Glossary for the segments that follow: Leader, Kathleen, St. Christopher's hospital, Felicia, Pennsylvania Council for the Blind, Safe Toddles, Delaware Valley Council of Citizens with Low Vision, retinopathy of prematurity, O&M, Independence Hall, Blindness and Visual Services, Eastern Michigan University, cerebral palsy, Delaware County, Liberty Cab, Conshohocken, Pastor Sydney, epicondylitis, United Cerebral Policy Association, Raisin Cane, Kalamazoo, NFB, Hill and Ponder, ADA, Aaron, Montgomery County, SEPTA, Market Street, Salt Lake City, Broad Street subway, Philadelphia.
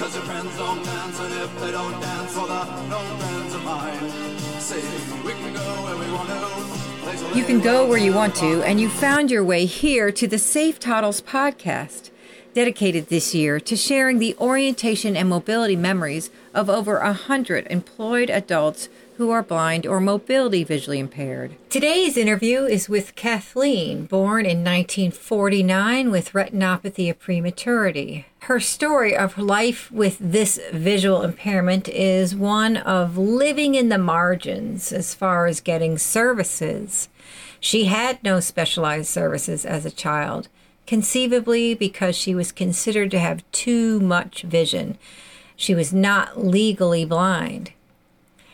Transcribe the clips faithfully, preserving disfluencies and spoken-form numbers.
'Cause your friends don't dance, and if they don't dance, well, they're no friends of mine. Say, we can go where we want to. You can go where you want to, and you found your way here to the Safe Toddles podcast, dedicated this year to sharing the orientation and mobility memories of over one hundred employed adults who are blind or mobility visually impaired. Today's interview is with Kathleen, born in nineteen forty-nine with retinopathy of prematurity. Her story of her life with this visual impairment is one of living in the margins as far as getting services. She had no specialized services as a child, conceivably because she was considered to have too much vision. She was not legally blind.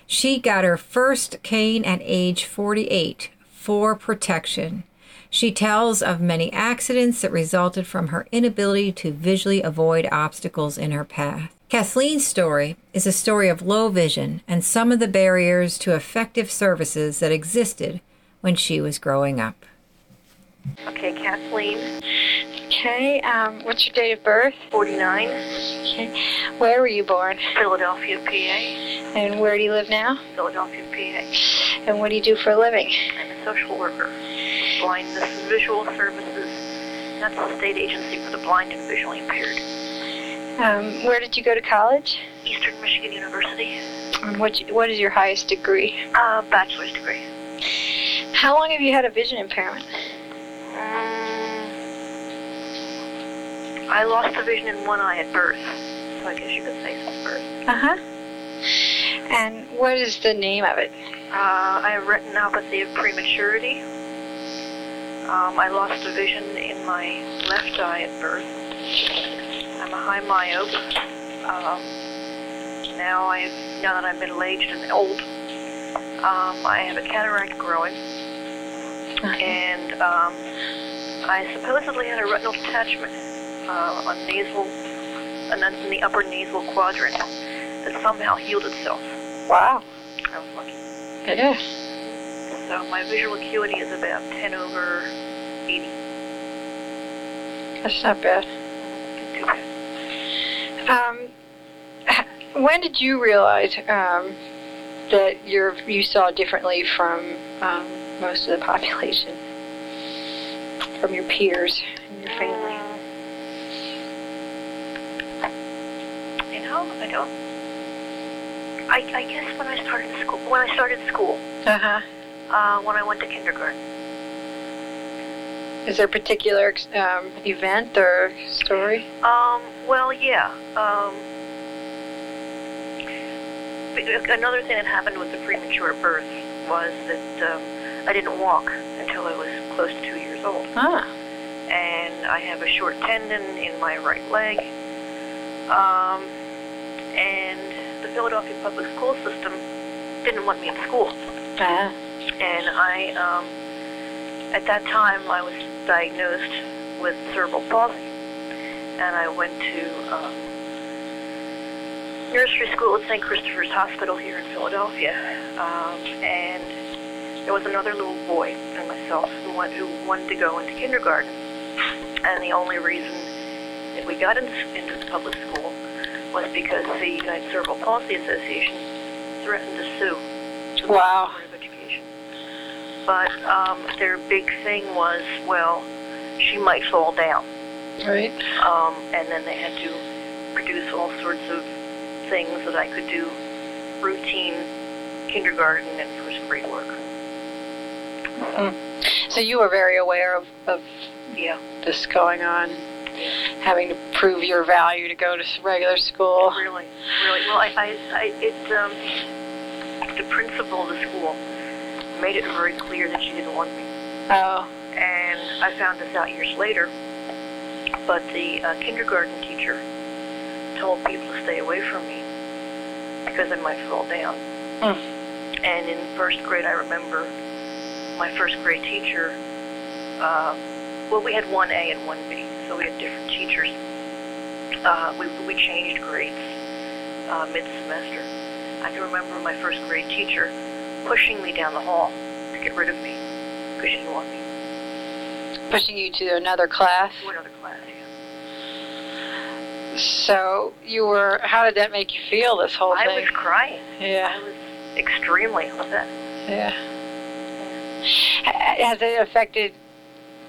She got her first cane at age forty-eight for protection. She tells of many accidents that resulted from her inability to visually avoid obstacles in her path. Kathleen's story is a story of low vision and some of the barriers to effective services that existed when she was growing up. Okay, Kathleen. Okay, um, what's your date of birth? forty-nine. Okay. Where were you born? Philadelphia, P A. And where do you live now? Philadelphia, P A. And what do you do for a living? I'm a social worker. Blindness and Visual Services. That's the state agency for the blind and visually impaired. Um, where did you go to college? Eastern Michigan University. And what, what is your highest degree? Uh, bachelor's degree. How long have you had a vision impairment? Um, I lost the vision in one eye at birth, so I guess you could say since birth. Uh-huh. And what is the name of it? Uh, I have retinopathy of prematurity. Um, I lost the vision in my left eye at birth. I'm a high myope. Um, now I, now that I'm middle-aged and old, um, I have a cataract growing. Uh-huh. And um, I supposedly had a retinal detachment uh, on nasal, and that's in the upper nasal quadrant that somehow healed itself. Wow. I was lucky. Yeah. So my visual acuity is about ten over eighty. That's not bad. Not too bad. Um, when did you realize um, that you're, you saw differently from... Um, most of the population, from your peers and your family? Uh, you know, I don't. I, I guess when I started school, when I started school, uh-huh. uh, when I went to kindergarten. Is there a particular um, event or story? Um. Well, yeah. Um. Another thing that happened with the premature birth was that. Um, I didn't walk until I was close to two years old. Ah. And I have a short tendon in my right leg. Um, and the Philadelphia public school system didn't want me in school. Ah. And I, um, at that time, I was diagnosed with cerebral palsy. And I went to um, nursery school at Saint Christopher's hospital here in Philadelphia. Um, and... There was another little boy and myself who, went, who wanted to go into kindergarten, and the only reason that we got into, into the public school was because the United Cerebral Policy Association threatened to sue. Wow. The Board of Education. But um, their big thing was, well, she might fall down. Right. Um, and then they had to produce all sorts of things that I could do, routine kindergarten and first grade work. Mm-hmm. So you were very aware of, of yeah. this going on, having to prove your value to go to regular school. Really, really. Well, I, I, I it, um, the principal of the school made it very clear that she didn't want me. Oh. And I found this out years later, but the uh, kindergarten teacher told people to stay away from me because I might fall down. Mm. And in first grade, I remember... my first grade teacher, uh, well, we had one A and one B, so we had different teachers. Uh, we, we changed grades uh, mid-semester. I can remember my first grade teacher pushing me down the hall to get rid of me, because she didn't want me. Pushing you to another class? To another class, yeah. So you were, how did that make you feel, this whole thing? I was crying. Yeah. I was extremely upset. Yeah. Has it affected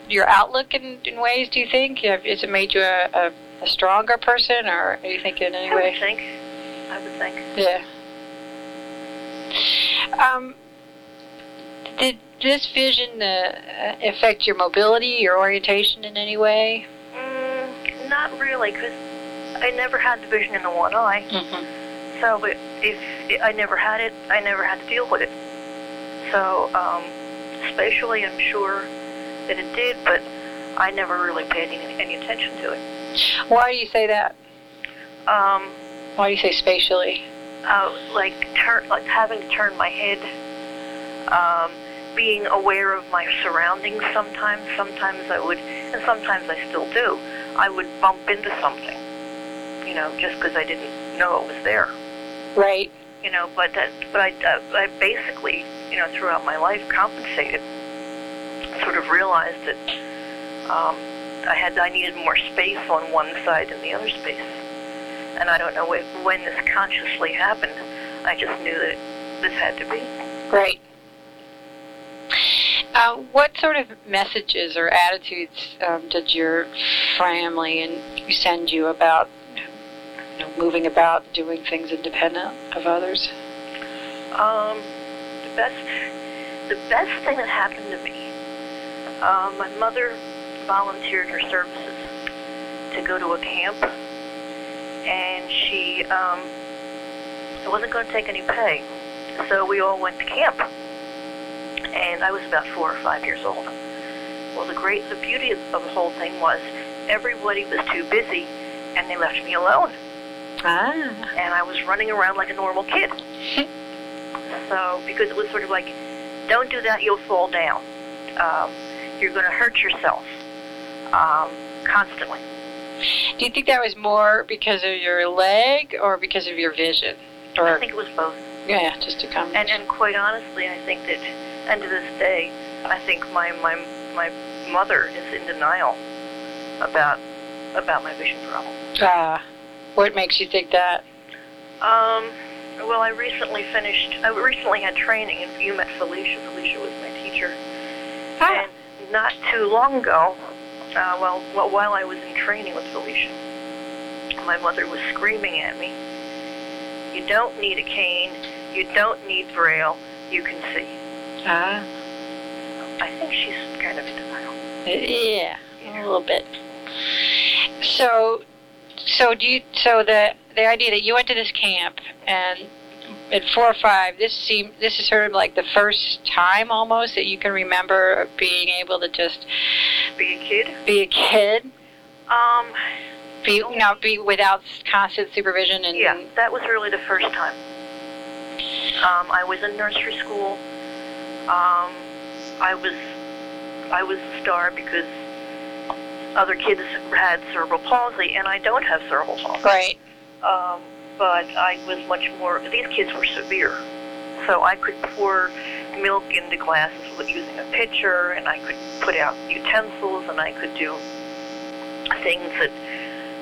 your outlook in, in ways, do you think? Has it made you a, a, a stronger person, or do you think in any I way? I would think. I would think. Yeah. Um, did this vision uh, affect your mobility, your orientation in any way? Mm, not really, because I never had the vision in the one eye. Mm-hmm. So but if it, I never had it, I never had to deal with it. So um, spatially, I'm sure that it did, but I never really paid any, any attention to it. Why do you say that? Um, Why do you say spatially? Uh, like, tur- like having to turn my head, um, being aware of my surroundings sometimes. Sometimes I would, and sometimes I still do, I would bump into something, you know, just because I didn't know it was there. Right. You know, but that, but I, I basically, you know, throughout my life compensated, sort of realized that um, I had, I needed more space on one side than the other space. And I don't know if, when this consciously happened. I just knew that this had to be. Right. Uh, what sort of messages or attitudes um, did your family and send you about, you know, moving about, doing things independent of others? Um, the best, the best thing that happened to me. Uh, my mother volunteered her services to go to a camp, and she um, wasn't going to take any pay, so we all went to camp. And I was about four or five years old. Well, the great, the beauty of the whole thing was everybody was too busy, and they left me alone. Ah. And I was running around like a normal kid. So, because it was sort of like, don't do that, you'll fall down. Um, you're going to hurt yourself um, constantly. Do you think that was more because of your leg or because of your vision? Or I think it was both. Yeah, just a combination. And, and quite honestly, I think that, and to this day, I think my, my my mother is in denial about about my vision problem. Ah, uh, what makes you think that? Um, well, I recently finished. I recently had training, and you met Felicia. Felicia was my teacher. Ah. And not too long ago, uh, well, well, while I was in training with Felicia, my mother was screaming at me, "You don't need a cane. You don't need Braille. You can see." Ah. I think she's kind of in denial. Yeah, a little bit. So, so do you? So the the idea that you went to this camp and. At four or five, this seemed, this is sort of like the first time almost that you can remember being able to just be a kid. Be a kid. Um, be you know, be without constant supervision and. Yeah, that was really the first time. Um, I was in nursery school. Um, I was, I was the star because other kids had cerebral palsy, and I don't have cerebral palsy. Right. Um. But I was much more, these kids were severe. So I could pour milk into glasses using a pitcher, and I could put out utensils, and I could do things that,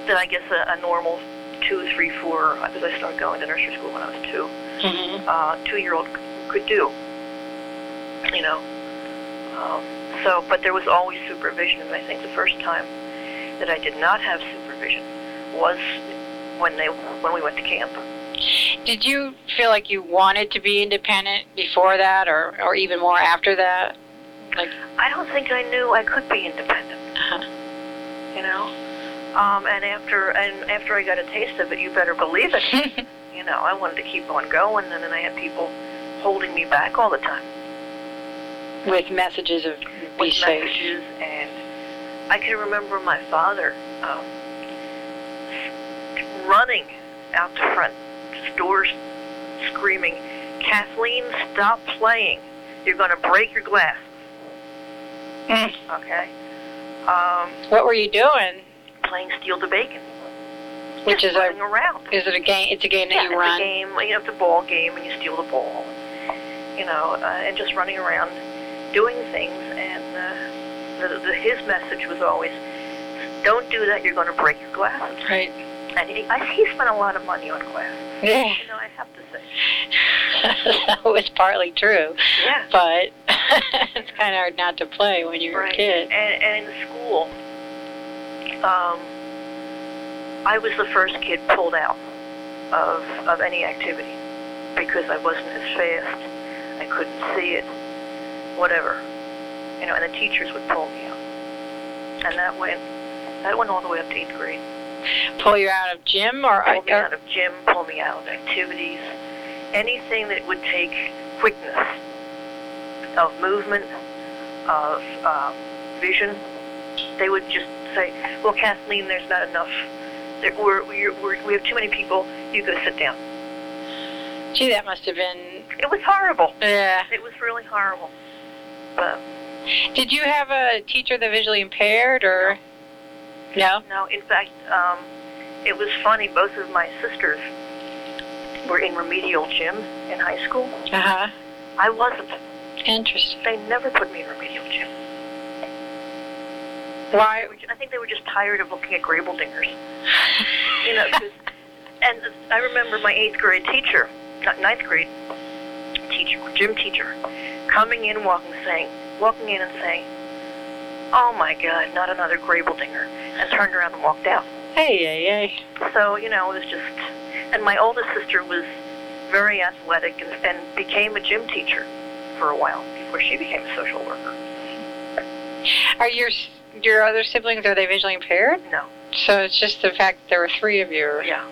that I guess a, a normal two, three, four, because I started going to nursery school when I was two, mm-hmm. uh, two-year-old could do, you know. Um, so, but there was always supervision, and I think the first time that I did not have supervision was when they when we went to camp. Did you feel like you wanted to be independent before that, or, or even more after that? Like, I don't think I knew I could be independent. Uh-huh. You know, um, and after and after I got a taste of it, you better believe it. You know, I wanted to keep on going, and then I had people holding me back all the time with messages of be with safe. Messages, and I can remember my father. Um, running out the front doors screaming, "Kathleen, stop playing. You're going to break your glass." Mm. Okay. Um, what were you doing? Playing Steal the Bacon. Which Just is running a, around. Is it a game? It's a game that yeah, you it's run? It's a game. You know, it's a ball game, and you steal the ball. You know, uh, and just running around doing things. And uh, the, the, his message was always, "Don't do that. You're going to break your glasses." Right. I, I, he spent a lot of money on glasses. Yeah. You know, I have to say. That was partly true. Yeah. But it's kind of hard not to play when you're right. a kid. And, and in school, um, I was the first kid pulled out of of any activity because I wasn't as fast. I couldn't see it, whatever. You know, and the teachers would pull me out. And that went, that went all the way up to eighth grade. Pull you out of gym? Or pull me out of gym, pull me out of activities, anything that would take quickness of movement, of um, vision. They would just say, well, Kathleen, there's not enough. There, we're, we're, we're, we have too many people. You got to sit down. Gee, that must have been... It was horrible. Yeah. It was really horrible. But... Did you have a teacher that visually impaired, or... No? No, in fact, um, it was funny. Both of my sisters were in remedial gym in high school. Uh-huh. I wasn't. Interesting. They never put me in remedial gym. Why? I think they were just tired of looking at Grabeldingers. You know, cause, and I remember my eighth grade teacher, not ninth grade teacher, gym teacher, coming in, walking, saying, walking in and saying, "Oh my God, not another Grabeldinger," and turned around and walked out. Hey, hey, hey. So, you know, it was just, and my oldest sister was very athletic and, and became a gym teacher for a while before she became a social worker. Are your your other siblings, are they visually impaired? No. So it's just the fact that there were three of you. Yeah.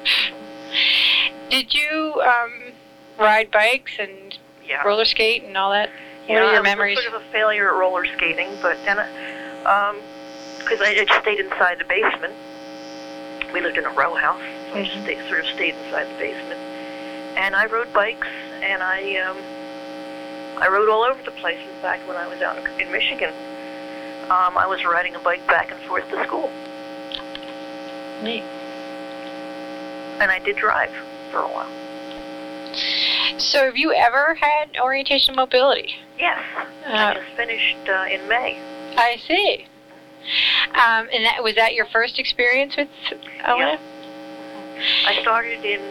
Did you um, ride bikes and yeah. roller skate and all that? What yeah, are your I memories? I was sort of a failure at roller skating, but then, um, because I, I just stayed inside the basement. We lived in a row house, so mm-hmm. I just stayed, sort of stayed inside the basement. And I rode bikes, and I, um, I rode all over the place. In fact, when I was out in Michigan, um, I was riding a bike back and forth to school. Neat. And I did drive for a while. So have you ever had orientation mobility? Yes. Uh, I just finished uh, in May. I see. Um, and that, was that your first experience with O and M? Yeah. I started in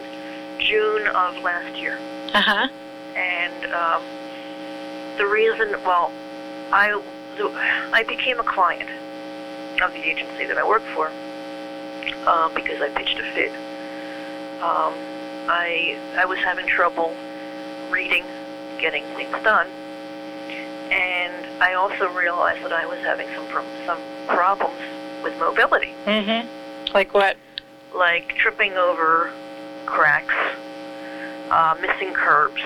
June of last year. Uh-huh. And um, the reason, well, I, the, I became a client of the agency that I work for uh, because I pitched a fit. Um, I I was having trouble reading, getting things done, and I also realized that I was having some pro- some problems with mobility. Mm-hmm. Like what? Like tripping over cracks, uh, missing curbs,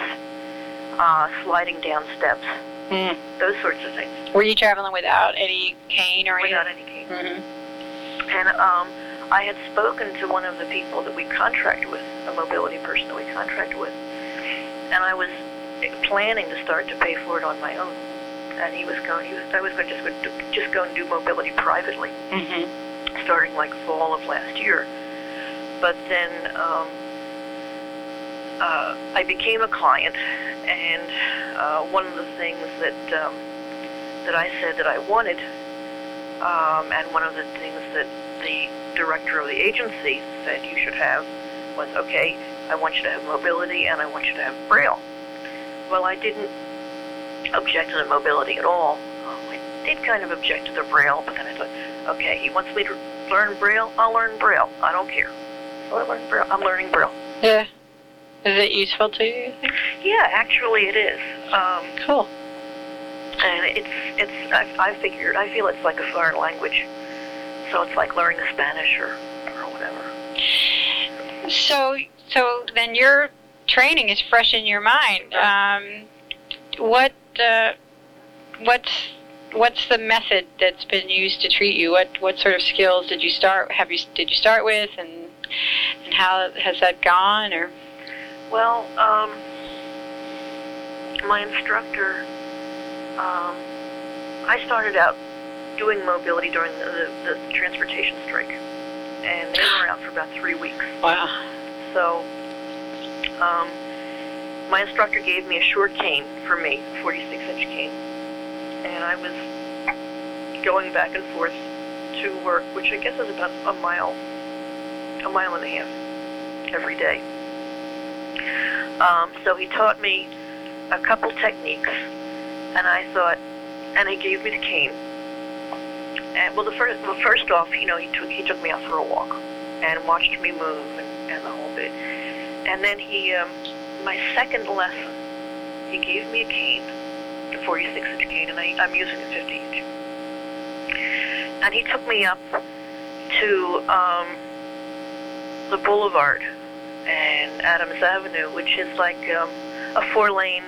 uh, sliding down steps, mm. those sorts of things. Were you traveling without any cane or anything? Without any cane. Mm-hmm. And um. I had spoken to one of the people that we contract with, a mobility person that we contract with, and I was planning to start to pay for it on my own. And he was going, he was, I was going to just go, do, just go and do mobility privately, mm-hmm. starting like fall of last year. But then um, uh, I became a client, and uh, one of the things that um, that I said that I wanted, um, and one of the things that the director of the agency said you should have was, okay, I want you to have mobility and I want you to have braille. Well, I didn't object to the mobility at all. Oh, I did kind of object to the braille, but then I thought, okay, he wants me to learn braille, I'll learn braille. I don't care. So I learn braille. I'm learning braille. Yeah. Is it useful to you, you think? Yeah, actually it is. Um, cool. And it's, it's. I, I figured, I feel it's like a foreign language. So it's like learning Spanish or, or whatever. So so then your training is fresh in your mind. Um, what uh, what's what's the method that's been used to treat you? What what sort of skills did you start? Have you did you start with, and and how has that gone? Or well, um, my instructor. Um, I started out doing mobility during the, the, the transportation strike, and they were out for about three weeks. Wow. So um, my instructor gave me a short cane for me, a forty-six inch cane, and I was going back and forth to work, which I guess is about a mile a mile and a half every day. Um, so he taught me a couple techniques, and I thought, and he gave me the cane. And well, the first, well, first off, you know, he took he took me out for a walk and watched me move and, and the whole bit. And then he, um, my second lesson, he gave me a cane, a forty-six inch cane, and I, I'm using a fifty inch. And he took me up to um, the Boulevard and Adams Avenue, which is like um, a four-lane,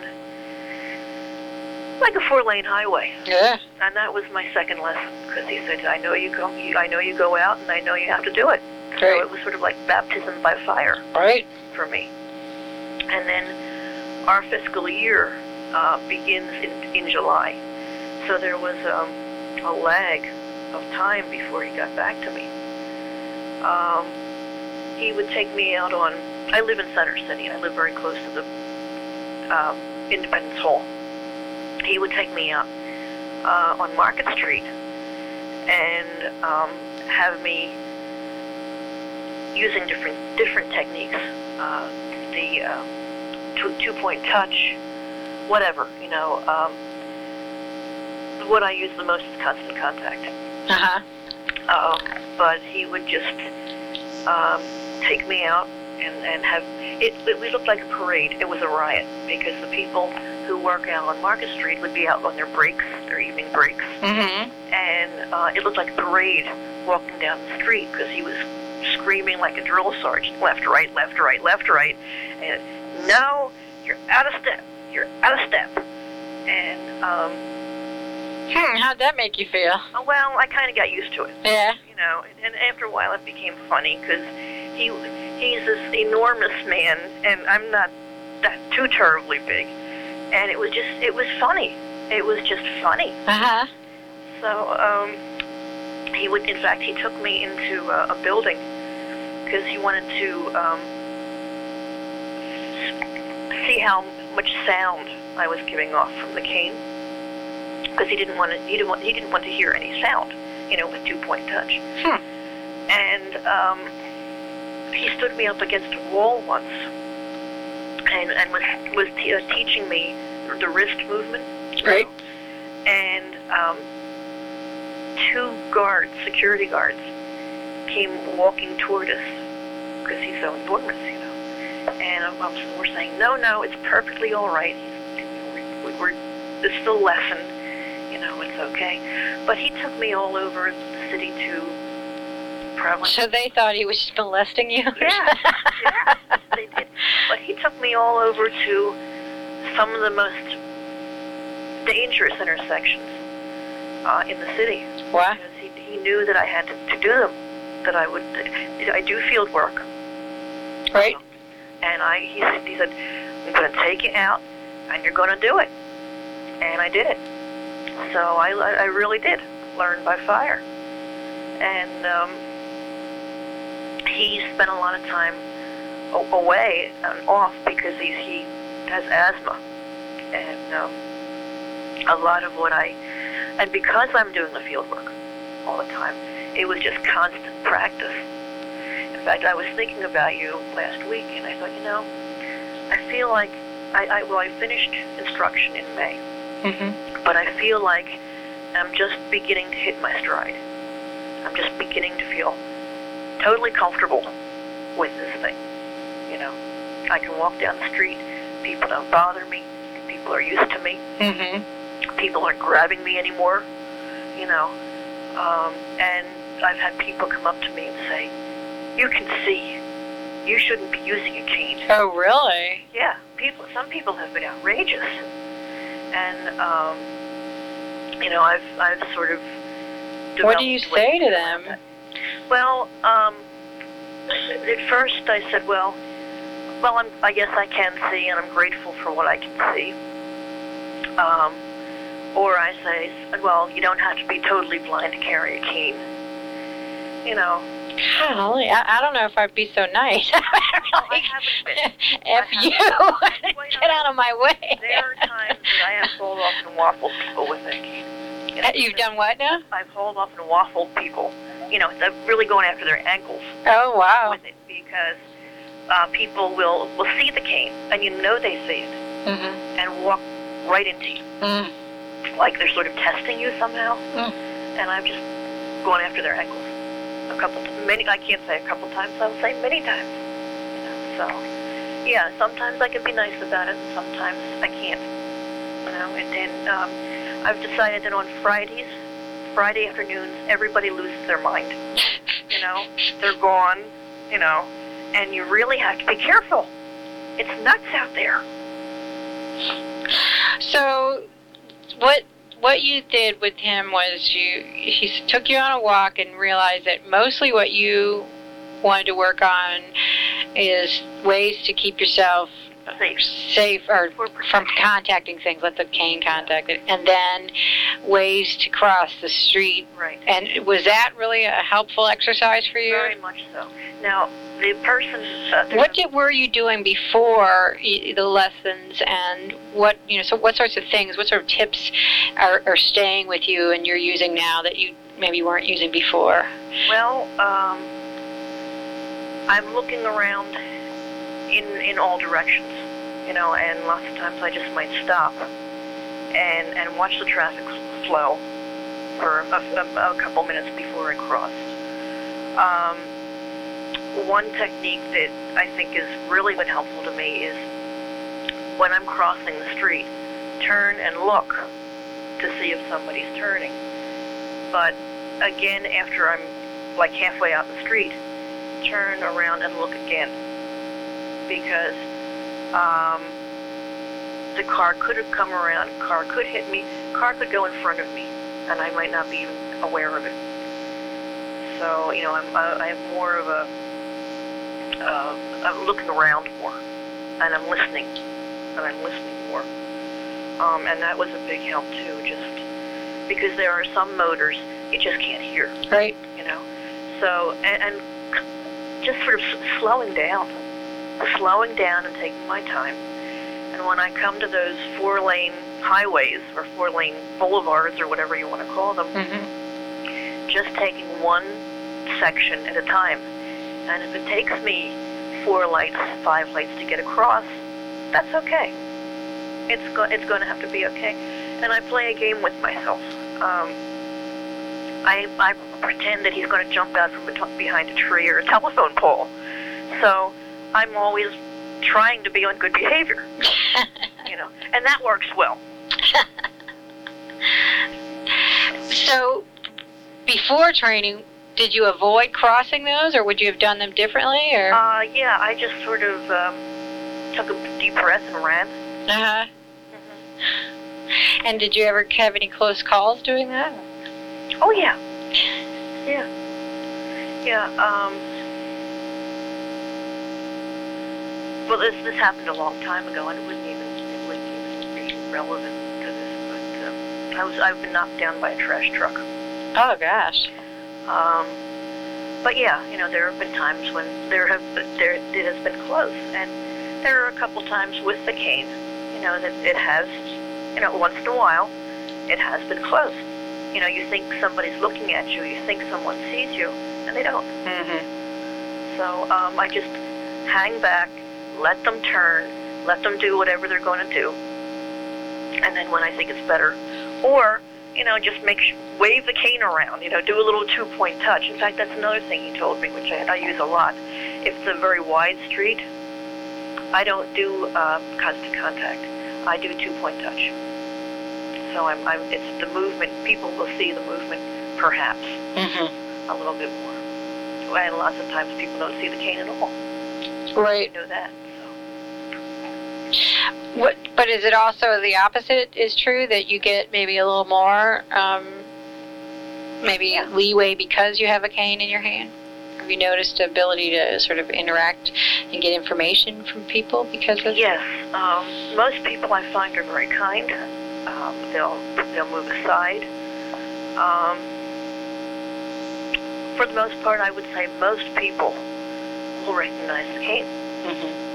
like a four-lane highway. Yeah. And that was my second lesson, because he said, "I know you go, I know you go out, and I know you have to do it." Right. So it was sort of like baptism by fire, right, for me. And then our fiscal year uh, begins in, in July, so there was um, a lag of time before he got back to me. Um, he would take me out on. I live in Center City. I live very close to the um, Independence Hall. He would take me out uh, on Market Street and um, have me using different different techniques, uh, the uh, two, two-point touch, whatever, you know. Um, what I use the most is constant contact. Uh-huh. Uh, but he would just um, take me out and, and have... It, it we looked like a parade. It was a riot, because the people who work out on Market Street would be out on their breaks, their evening breaks. Mm-hmm. And uh, it looked like a parade walking down the street, because he was screaming like a drill sergeant, left, right, left, right, left, right. And now you're out of step. You're out of step. And... Um, Hmm, how'd that make you feel? Oh, well, I kind of got used to it. Yeah. You know, and after a while it became funny, because he, he's this enormous man, and I'm not that too terribly big. And it was just, it was funny. It was just funny. Uh-huh. So, um, he would, in fact, he took me into a, a building, because he wanted to, um, see how much sound I was giving off from the cane. Because he didn't want to, he didn't want, he didn't want to hear any sound, you know, with two-point touch. Hmm. And um, he stood me up against a wall once, and and was was t- uh, teaching me the wrist movement. Right. Know? And um, two guards, security guards, came walking toward us, because he's so enormous, you know. And I'm, I'm, we're saying, no, no, it's perfectly all right. We're, we're it's still a lesson. You know, it's okay. But he took me all over the city to probably... So they thought he was just molesting you? Yeah, yeah, they did. But he took me all over to some of the most dangerous intersections uh, in the city. What? Because he, he knew that I had to, to do them, that I would... I do field work. Right. Um, and I, he, he said, I'm going to take you out, and you're going to do it. And I did it. So I, I really did learn by fire. And um, he spent a lot of time away and off, because he's, he has asthma. And um, a lot of what I, and because I'm doing the field work all the time, it was just constant practice. In fact, I was thinking about you last week, and I thought, you know, I feel like, I, I well, I finished instruction in May. Mm-hmm. But I feel like I'm just beginning to hit my stride. I'm just beginning to feel totally comfortable with this thing. You know, I can walk down the street. People don't bother me. People are used to me. Mm-hmm. People aren't grabbing me anymore. You know, um, and I've had people come up to me and say, "You can see. You shouldn't be using a cane." Oh, really? Yeah. People. Some people have been outrageous. And, um, you know, I've I've sort of developed... What do you say to them? Well, um, at first I said, well, well, I'm, I guess I can see, and I'm grateful for what I can see. Um, or I say, well, you don't have to be totally blind to carry a cane. You know. Golly, I, I don't know if I'd be so nice. Like, well, I haven't been. F I haven't you. Been. Get out of my way. There are times that I have hauled off and waffled people with a cane. You know, You've done what now? I've hauled off and waffled people you know, really going after their ankles. Oh, wow. With it, because uh, people will, will see the cane, and you know they see it, mm-hmm. and walk right into you. Mm. Like they're sort of testing you somehow, mm. and I'm just going after their ankles. A couple, many, I can't say a couple times, I would say many times. You know, so, yeah, sometimes I can be nice about it, and sometimes I can't. You know, and then um, I've decided that on Fridays, Friday afternoons, everybody loses their mind. You know, they're gone, you know, and you really have to be careful. It's nuts out there. So what what you did with him was you he took you on a walk and realized that mostly what you wanted to work on is ways to keep yourself safe, safe or from contacting things, let the cane contact it, and then ways to cross the street. Right. And was that really a helpful exercise for you? Very much so. Now, the person... Uh, what did, were you doing before the lessons, and what, you know, so what sorts of things, what sort of tips are, are staying with you and you're using now that you maybe weren't using before? Well, um, I'm looking around in, in all directions, you know, and lots of times I just might stop and, and watch the traffic flow for a, a, a couple minutes before I cross. Um, one technique that I think has really been helpful to me is when I'm crossing the street, turn and look to see if somebody's turning. But again, after I'm like halfway out the street, turn around and look again. Because um, the car could have come around, car could hit me, car could go in front of me, and I might not be even aware of it. So, you know, I'm, I, I have more of a, uh, I'm looking around more, and I'm listening, and I'm listening more. Um, and that was a big help, too, just because there are some motors you just can't hear. Right. You know, so, and, and just sort of slowing down. slowing down and taking my time. And when I come to those four-lane highways or four-lane boulevards or whatever you want to call them, mm-hmm. just taking one section at a time. And if it takes me four lights, five lights to get across, that's okay. It's, go- it's going to have to be okay. And I play a game with myself. Um, I, I pretend that he's going to jump out from t- behind a tree or a telephone pole. So I'm always trying to be on good behavior, you know, and that works well. So, before training, did you avoid crossing those, or would you have done them differently? Or uh, yeah, I just sort of um, took a deep breath and ran. Uh huh. Mm-hmm. And did you ever have any close calls doing that? Oh yeah, yeah, yeah. Um. Well, this this happened a long time ago, and it wasn't even it wasn't even relevant to this. But um, I was I've been knocked down by a trash truck. Oh gosh. Um, but yeah, you know, there have been times when there have there it has been close, and there are a couple times with the cane, you know, that it has, you know, once in a while, it has been close. You know, you think somebody's looking at you, you think someone sees you, and they don't. Mm-hmm. So um, I just hang back. Let them turn, let them do whatever they're going to do, and then when I think it's better, or, you know, just make sh- wave the cane around, you know, do a little two-point touch. In fact, that's another thing he told me, which I, I use a lot. If it's a very wide street, I don't do uh, constant contact. I do two-point touch. So I'm, I'm, it's the movement. People will see the movement, perhaps, mm-hmm. a little bit more. And lots of times people don't see the cane at all. Right. You know that. What, but is it also the opposite is true, that you get maybe a little more, um, maybe yeah. leeway because you have a cane in your hand? Have you noticed the ability to sort of interact and get information from people because of yes. that? Yes. Um, most people I find are very kind. Um, they'll they'll move aside. Um, for the most part, I would say most people will recognize the cane. Mm-hmm.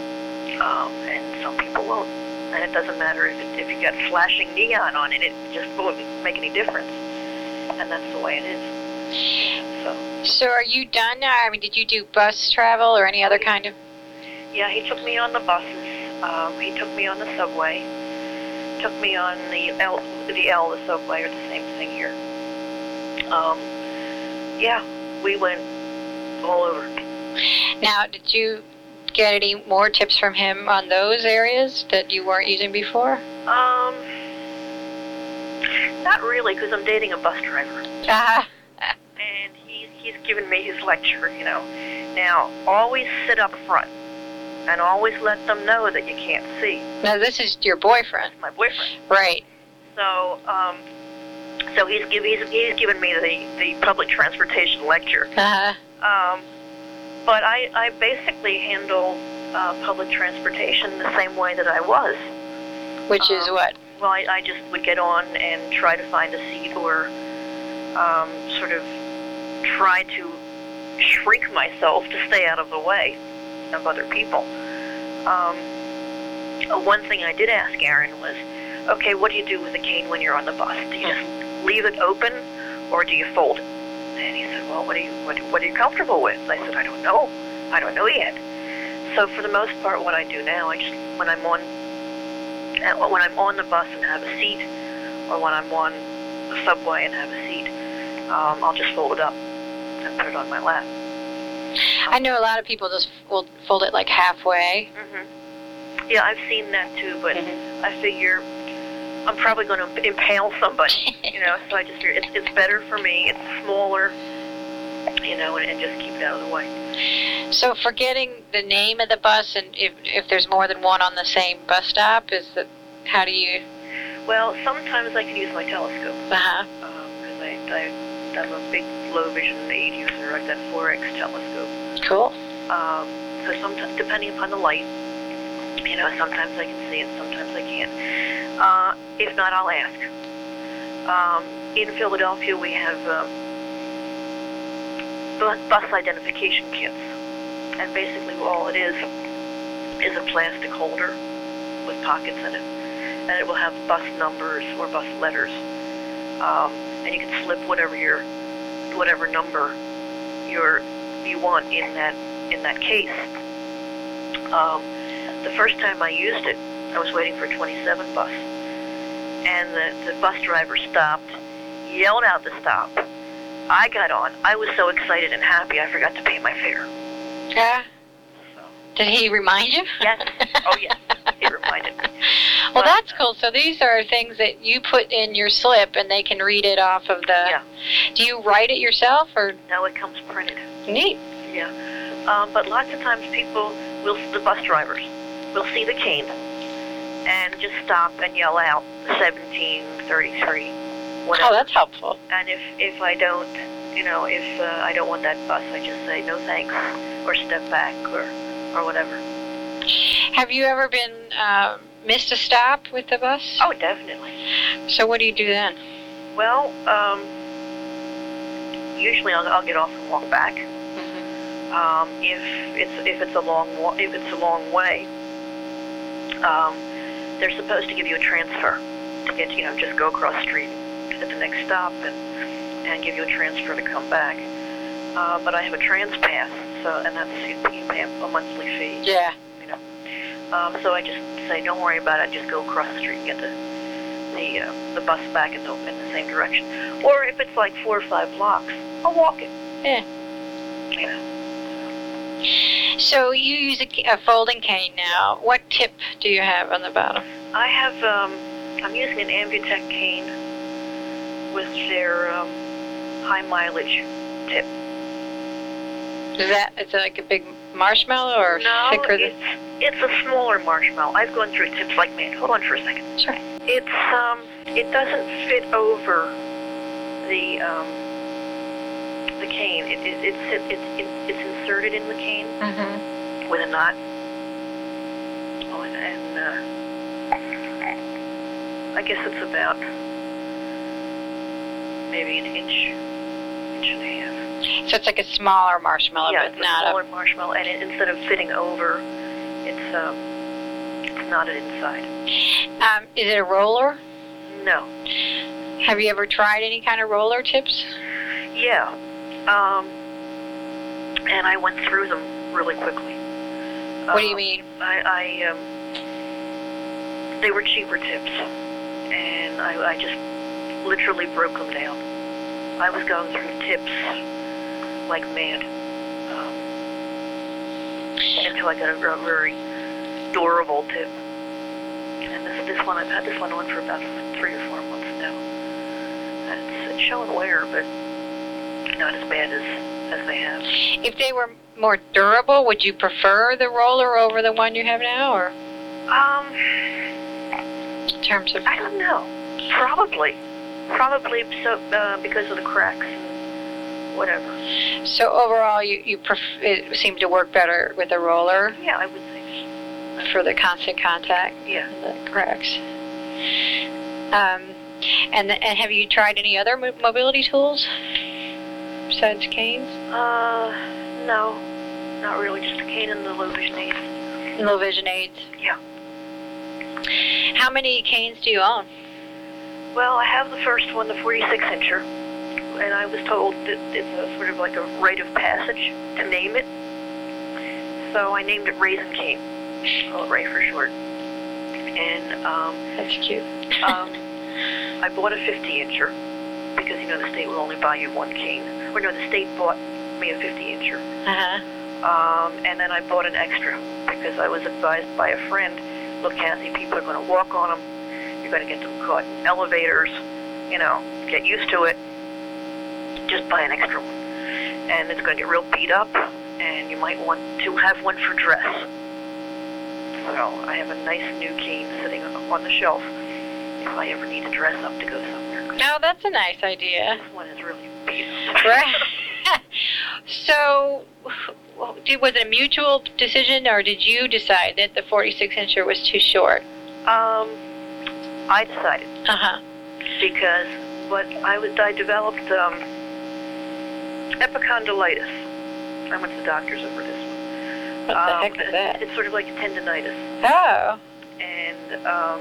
Um, and some people won't, and it doesn't matter if, it, if you got flashing neon on it, it just won't make any difference, and that's the way it is. So. So are you done now? I mean, did you do bus travel or any other he, kind of? Yeah, he took me on the buses. Um, he took me on the subway. Took me on the L, the L, the subway, or the same thing here. Um, yeah, we went all over. Now, did you get any more tips from him on those areas that you weren't using before? Um, not really, because I'm dating a bus driver. Uh-huh. And he, he's given me his lecture, you know. Now, always sit up front and always let them know that you can't see. Now, this is your boyfriend. This is my boyfriend. Right. So, um, so he's, give, he's, he's given me the, the public transportation lecture. Uh-huh. Um, But I, I basically handle uh, public transportation the same way that I was. Which um, is what? Well, I, I just would get on and try to find a seat or um, sort of try to shrink myself to stay out of the way of other people. Um, one thing I did ask Aaron was, okay, what do you do with a cane when you're on the bus? Do you just leave it open or do you fold it? And he said, well, what are you what, what are you comfortable with? I said, I don't know. I don't know yet. So for the most part, what I do now, I just when I'm on when I'm on the bus and have a seat, or when I'm on the subway and have a seat, um, I'll just fold it up and put it on my lap. Um, I know a lot of people just will fold it like halfway. Mm-hmm. Yeah, I've seen that too, but mm-hmm. I figure I'm probably going to impale somebody, you know, so I just, it's, it's better for me, it's smaller, you know, and, and just keep it out of the way. So forgetting the name of the bus, and if if there's more than one on the same bus stop, is that, how do you? Well, sometimes I can use my telescope. Uh-huh. Because um, I, I, I'm a big low vision aid user, I've got a four X telescope. Cool. Um, so sometimes, depending upon the light, you know, sometimes I can see it, sometimes I can't. Uh, if not, I'll ask. Um, in Philadelphia, we have uh, bus identification kits. And basically all it is is a plastic holder with pockets in it. And it will have bus numbers or bus letters. Um, and you can slip whatever your, whatever number your, you want in that, in that case. Um, The first time I used it, I was waiting for a twenty-seven bus, and the, the bus driver stopped, yelled out the stop. I got on. I was so excited and happy, I forgot to pay my fare. Yeah. So. Did he remind you? Yes. Oh, yes. He reminded me. Well, but, that's cool. So these are things that you put in your slip, and they can read it off of the... Yeah. Do you write it yourself, or...? No, it comes printed. Neat. Yeah. Um, but lots of times people, will the bus drivers... We'll see the cane and just stop and yell out seventeen thirty-three. Whatever. Oh, that's helpful. And if, if I don't, you know, if uh, I don't want that bus, I just say no thanks or step back or, or whatever. Have you ever been uh, missed a stop with the bus? Oh, definitely. So what do you do then? Well, um, usually I'll, I'll get off and walk back. Mm-hmm. Um, if it's if it's a long if it's a long way. Um, they're supposed to give you a transfer to get, you know, just go across the street at the next stop and, and give you a transfer to come back. Uh, but I have a trans pass, so, and that's, you pay a monthly fee. Yeah. You know. Um, so I just say, don't worry about it, just go across the street and get the the, uh, the bus back in the, in the same direction. Or if it's like four or five blocks, I'll walk it. Yeah. You know. So you use a, a folding cane now. What tip do you have on the bottom? I have, um, I'm using an AmbuTech cane with their um, high mileage tip. Is that, it's like a big marshmallow or no, thicker? No, it's, it's a smaller marshmallow. I've gone through tips like man. Hold on for a second. Sure. It's, um, it doesn't fit over the, um, the cane. It, it, it's it, it, it, it's inserted in the cane mm-hmm. with a knot. Oh, and, and uh, I guess it's about maybe an inch, inch and a half. So it's like a smaller marshmallow, yeah, but it's not a smaller a... marshmallow. And it, instead of fitting over, it's um, it's knotted inside. Um, is it a roller? No. Have you ever tried any kind of roller tips? Yeah. Um, and I went through them really quickly. What um, do you mean? I, I um, they were cheaper tips, and I, I just literally broke them down. I was going through tips like mad um, until I got a, a very durable tip. And this this one, I've had this one on for about three or four months now. And it's, it's showing wear, but not as bad as, as they have. If they were more durable, would you prefer the roller over the one you have now, or? Um, in terms of, I don't know. Probably, probably so uh, because of the cracks, whatever. So overall, you you pref- it seemed to work better with a roller. Yeah, I would think so. For the constant contact. Yeah, and the cracks. Um, and the, and have you tried any other mo- mobility tools besides canes? Uh. No, not really, just the cane and the low vision aids. Low vision aids? Yeah. How many canes do you own? Well, I have the first one, the forty-six incher, and I was told that it's a sort of like a rite of passage to name it. So I named it Raisin Cane, call it Ray for short. And um, that's cute. um, I bought a fifty incher because, you know, the state will only buy you one cane. Or no, the state bought me a fifty incher. Uh-huh. Um, and then I bought an extra because I was advised by a friend, look, Kathy, people are going to walk on them. You're going to get them caught in elevators. You know, get used to it. Just buy an extra one. And it's going to get real beat up, and you might want to have one for dress. So I have a nice new cane sitting on the shelf if I ever need to dress up to go somewhere. No, that's a nice idea. This one is really beat up. Right. So, did, was it a mutual decision, or did you decide that the forty-six incher was too short? Um, I decided. Uh huh. Because what I was, I developed um, epicondylitis. I went to the doctors over this one. What the um, heck is that? It's sort of like a tendinitis. Oh. And um,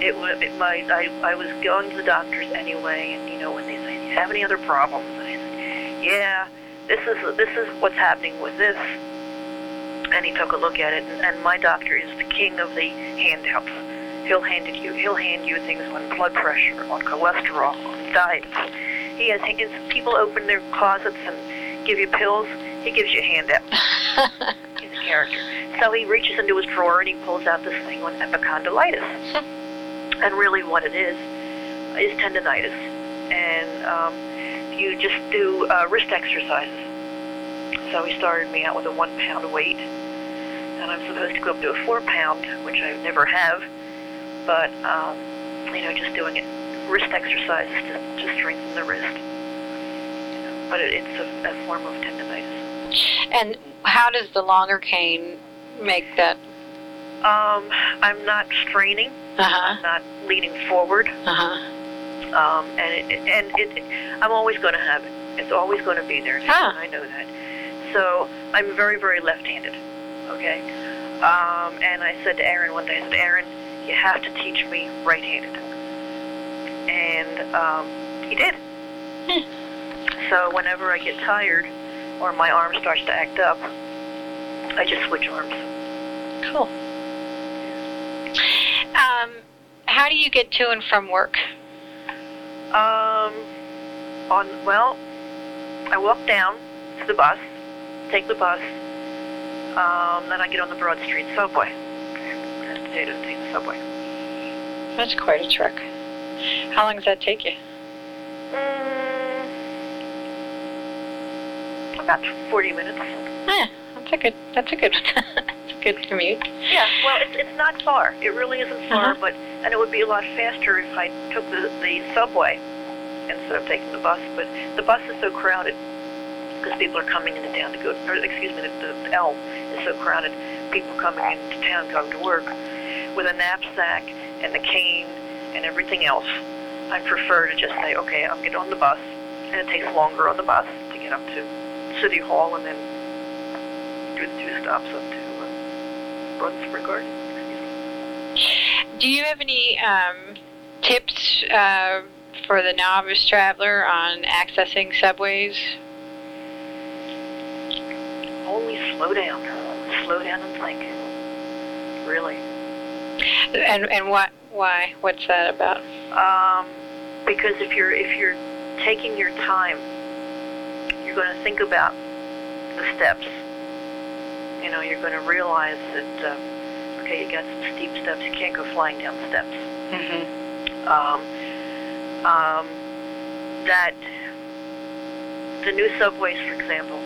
it was it, my I I was going to the doctors anyway, and you know when they say, do you have any other problems? And I said, yeah, this is this is what's happening with this. And he took a look at it, and, and my doctor is the king of the handouts. He'll hand it you. He'll hand you things on blood pressure, on cholesterol, on diets. He has people open their closets and give you pills. He gives you a handout. He's a character. So he reaches into his drawer and he pulls out this thing on epicondylitis. And really, what it is is tendinitis, and um, you just do uh, wrist exercises. So he started me out with a one-pound weight, and I'm supposed to go up to a four-pound, which I never have, but, um, you know, just doing it, wrist exercises to, to strengthen the wrist. But it, it's a, a form of tendinitis. And how does the longer cane make that? Um, I'm not straining. Uh-huh. I'm not leaning forward. Uh-huh. Um, and it, and it, I'm always going to have it. It's always going to be there. Huh. I know that. So I'm very, very left-handed, okay? Um, and I said to Aaron one day, I said, Aaron, you have to teach me right-handed. And um, he did. Hmm. So whenever I get tired or my arm starts to act up, I just switch arms. Cool. Um, how do you get to and from work? Um, on, well, I walk down to the bus, take the bus, um, then I get on the Broad Street subway. I take the subway. That's quite a trek. How long does that take you? Um, about forty minutes. Yeah, that's a good, that's a good, that's a good commute. Yeah, well, it's, it's not far. It really isn't far, uh-huh. but... And it would be a lot faster if I took the, the subway instead of taking the bus. But the bus is so crowded because people are coming into town to go, or excuse me, the, the L is so crowded. People coming into town going to work with a knapsack and the cane and everything else. I prefer to just say, okay, I'll get on the bus. And it takes longer on the bus to get up to City Hall and then do the two stops up to uh, Brunswick Garden. Do you have any um, tips uh, for the novice traveler on accessing subways? Only slow down. Slow down and think. Really. And and what? Why? What's that about? Um, because if you're if you're taking your time, you're going to think about the steps. You know, you're going to realize that um, okay, you got some steep steps. You can't go flying down steps. Mm-hmm. Um, um, that the new subways, for example,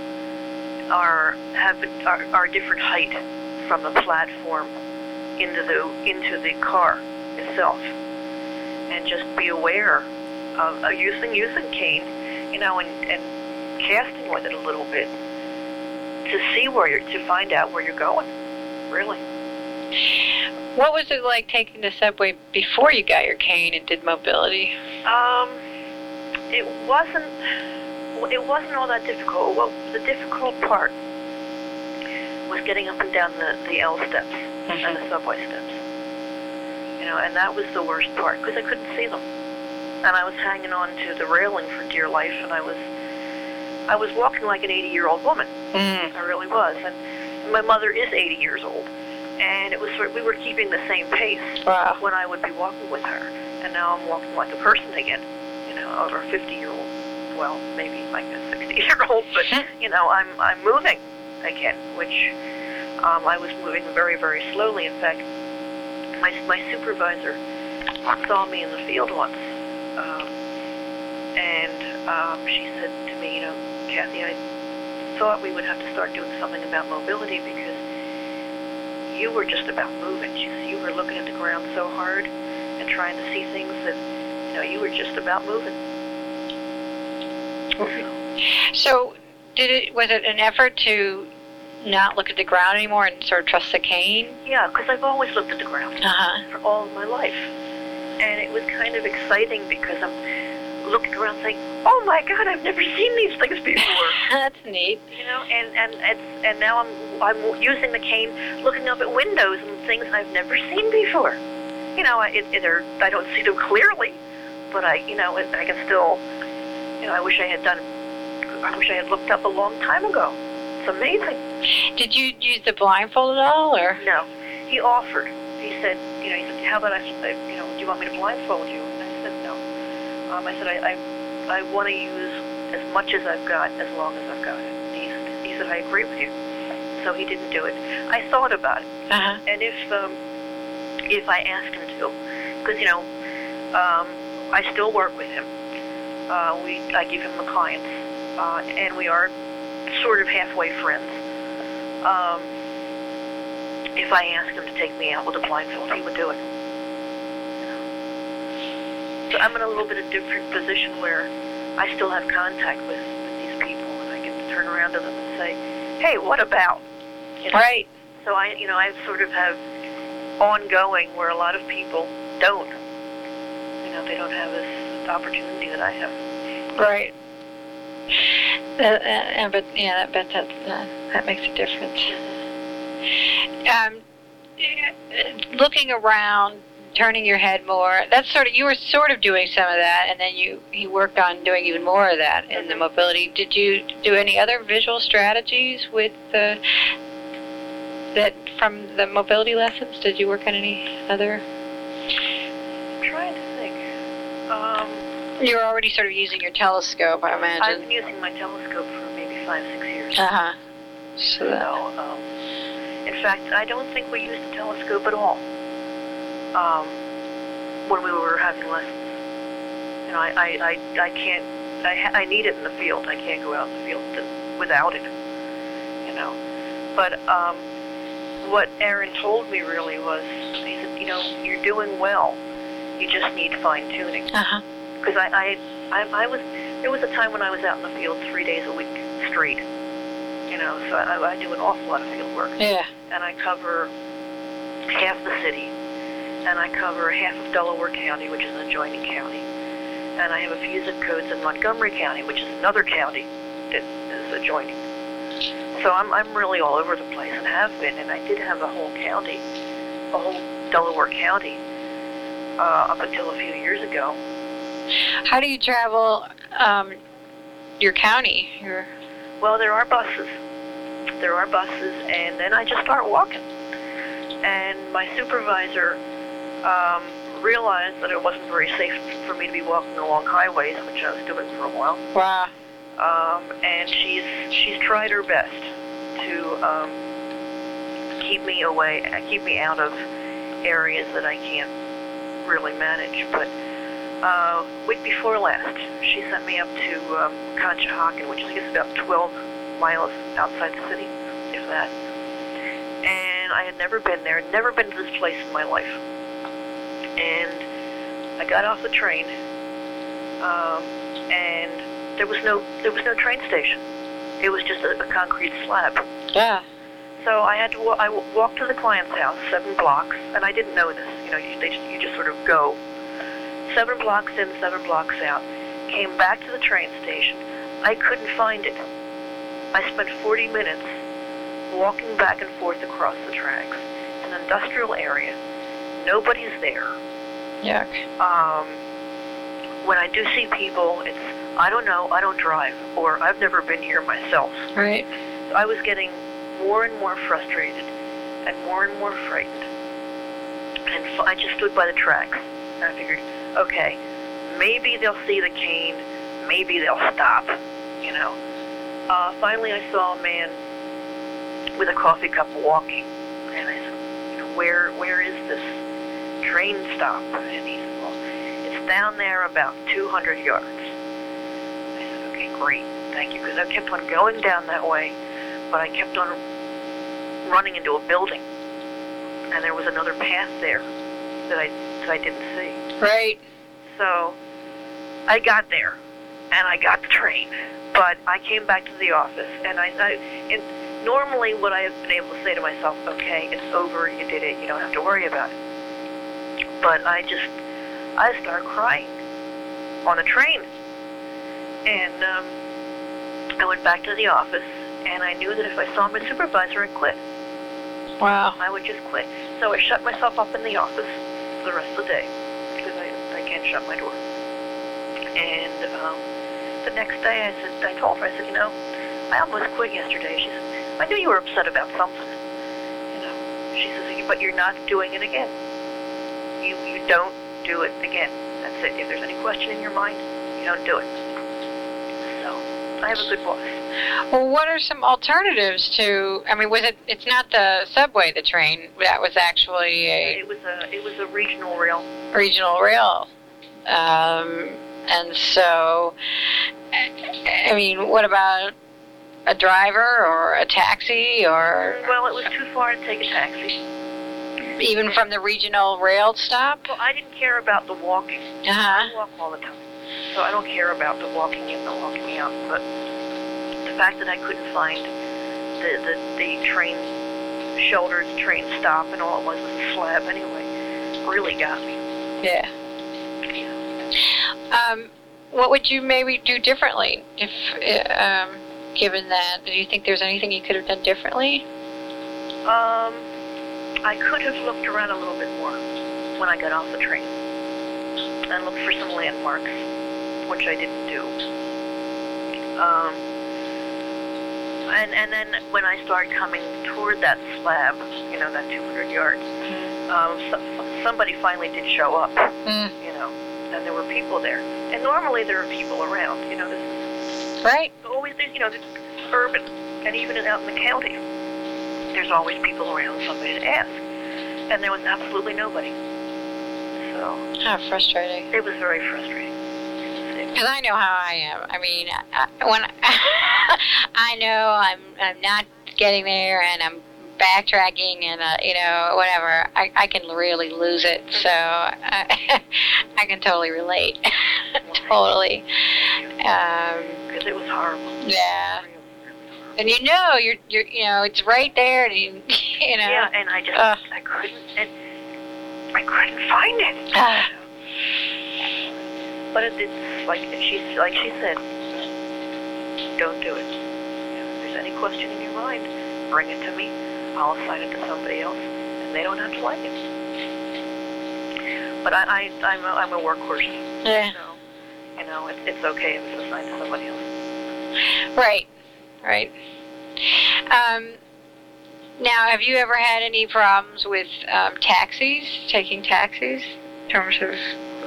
are have are, are different height from the platform into the into the car itself, and just be aware of uh, using using cane, you know, and, and casting with it a little bit to see where you're to find out where you're going, really. What was it like taking the subway before you got your cane and did mobility? Um, it wasn't. It wasn't all that difficult. Well, the difficult part was getting up and down the, the L steps mm-hmm. and the subway steps. You know, and that was the worst part because I couldn't see them, and I was hanging on to the railing for dear life, and I was I was walking like an eighty-year-old woman. Mm-hmm. I really was, and my mother is eighty years old, and it was sort of, we were keeping the same pace wow. when I would be walking with her, and now I'm walking like a person again. You know, over a fifty-year-old. Well, maybe like a sixty-year-old, but you know, I'm I'm moving again, which um, I was moving very, very slowly. In fact, my my supervisor saw me in the field once, um, and um, she said to me, you know, Kathy, I thought we would have to start doing something about mobility because you were just about moving. She said you were looking at the ground so hard and trying to see things that you know you were just about moving. So, did it? Was it an effort to not look at the ground anymore and sort of trust the cane? Yeah, because I've always looked at the ground uh-huh. for all of my life, and it was kind of exciting because I'm looking around, saying, "Oh my God, I've never seen these things before." That's neat, you know. And and it's, and now I'm I'm using the cane, looking up at windows and things I've never seen before. You know, I it, it, I don't see them clearly, but I you know I can still. You know, I wish I had done. I wish I had looked up a long time ago. It's amazing. Did you use the blindfold at all, or no? He offered. He said, you know, he said, how about I, you know, do you want me to blindfold you? And I said no. Um, I said I, I, I want to use as much as I've got, as long as I've got it. And he said, he said, I agree with you. So he didn't do it. I thought about it, uh-huh. and if, um, if I asked him to, because you know, um, I still work with him. Uh, we, I give him the clients, uh, and we are sort of halfway friends. Um, if I asked him to take me out with a blindfold, he would do it. So I'm in a little bit of different position where I still have contact with, with these people, and I can turn around to them and say, "Hey, what about?" You know? Right. So I, you know, I sort of have ongoing where a lot of people don't. You know, they don't have this opportunity that I have. Right. Uh, uh, but yeah, I bet that uh, that makes a difference. Um, looking around, turning your head more—that's sort of you were sort of doing some of that, and then you you worked on doing even more of that in mm-hmm. the mobility. Did you do any other visual strategies with the that from the mobility lessons? Did you work on any other? I'm trying to. Um, You're already sort of using your telescope, I imagine. I've been using my telescope for maybe five, six years. Uh-huh. So, so um, in fact, I don't think we used the telescope at all um, when we were having lessons. You know, I, I, I, I can't, I, I need it in the field. I can't go out in the field to, without it, you know. But um, what Aaron told me really was, he said, you know, you're doing well. You just need fine tuning. Uh-huh. Because I, I, I, I was, there was a time when I was out in the field three days a week straight. You know, so I, I do an awful lot of field work. Yeah. And I cover half the city, and I cover half of Delaware County, which is an adjoining county, and I have a few zip codes in Montgomery County, which is another county that is adjoining. So I'm, I'm really all over the place and have been, and I did have a whole county, a whole Delaware County. Uh, up until a few years ago, How do you travel um, your county? Your... Well, there are buses. There are buses, and then I just start walking. And my supervisor um, realized that it wasn't very safe for me to be walking along highways, which I was doing for a while. Wow. Um, and she's she's tried her best to um, keep me away, keep me out of areas that I can't really manage. But uh, week before last, she sent me up to um, Conshohocken, which is just about twelve miles outside the city, if that. And I had never been there, never been to this place in my life. And I got off the train, um, and there was no there was no train station. It was just a, a concrete slab. Yeah. So I had to wa- I w- walked to the client's house, seven blocks, and I didn't know this. You know, you, they, you just sort of go. Seven blocks in, seven blocks out. Came back to the train station. I couldn't find it. I spent forty minutes walking back and forth across the tracks. It's an industrial area. Nobody's there. Yuck. Um, when I do see people, it's, I don't know, I don't drive, or I've never been here myself. Right. So I was getting more and more frustrated and more and more frightened. And so I just stood by the tracks. And I figured, okay, maybe they'll see the cane. Maybe they'll stop, you know. Uh, finally, I saw a man with a coffee cup walking, and I said, where, where is this train stop? And he said, well, it's down there about two hundred yards. I said, okay, great, thank you, because I kept on going down that way, but I kept on running into a building, and there was another path there that I, that I didn't see. Right. So I got there, and I got the train. But I came back to the office, and I, I and normally what I have been able to say to myself, okay, it's over, you did it, you don't have to worry about it. But I just, I start crying on the train. And um, I went back to the office, and I knew that if I saw my supervisor, I'd quit. Wow. I would just quit. So I shut myself up in the office for the rest of the day, because I, I can't shut my door. And... Um, the next day, I said, I told her, I said, you know, I almost quit yesterday. She said, I knew you were upset about something. You know, she says, but you're not doing it again. You you don't do it again. That's it. If there's any question in your mind, you don't do it. So I have a good boss. Well, what are some alternatives to? I mean, was it? It's not the subway, the train. That was actually a. It was a. It was a regional rail. Regional rail. Um. And so, I mean, what about a driver or a taxi or... Well, it was too far to take a taxi. Even from the regional rail stop? Well, I didn't care about the walking. Uh-huh. I walk all the time. So I don't care about the walking in and the walking out. But the fact that I couldn't find the, the, the train shelter, the train stop, and all it was was a slab anyway, really got me. Yeah. Yeah. Um, what would you maybe do differently, if, um, given that? Do you think there's anything you could have done differently? Um, I could have looked around a little bit more when I got off the train and looked for some landmarks, which I didn't do. Um, and, and then when I started coming toward that slab, you know, that two hundred yards, mm. um, so, somebody finally did show up, mm. you know. And there were people there, and normally there are people around. You know, this is right. Always, you know, this is urban, and even out in the county, there's always people around, somebody to ask. And there was absolutely nobody. So how frustrating! It was very frustrating. Because I know how I am. I mean, I, when I, I know I'm, I'm not getting there, and I'm backtracking and, uh, you know, whatever, I, I can really lose it, so I, I can totally relate, totally. Um, because it was horrible. Yeah. And you know, you're, you're, you know, it's right there, and you, you know. Yeah, and I just, uh, I couldn't, it, I couldn't find it. Uh, but it, it's, like she, like she said, don't do it. If there's any question in your mind, bring it to me. I'll assign it to somebody else, and they don't have to like it. But I, I, I'm, a, I'm a workhorse. Yeah. So You know, it, it's okay if it's assigned to somebody else. Right, right. Um, now, have you ever had any problems with um, taxis, taking taxis, in terms of...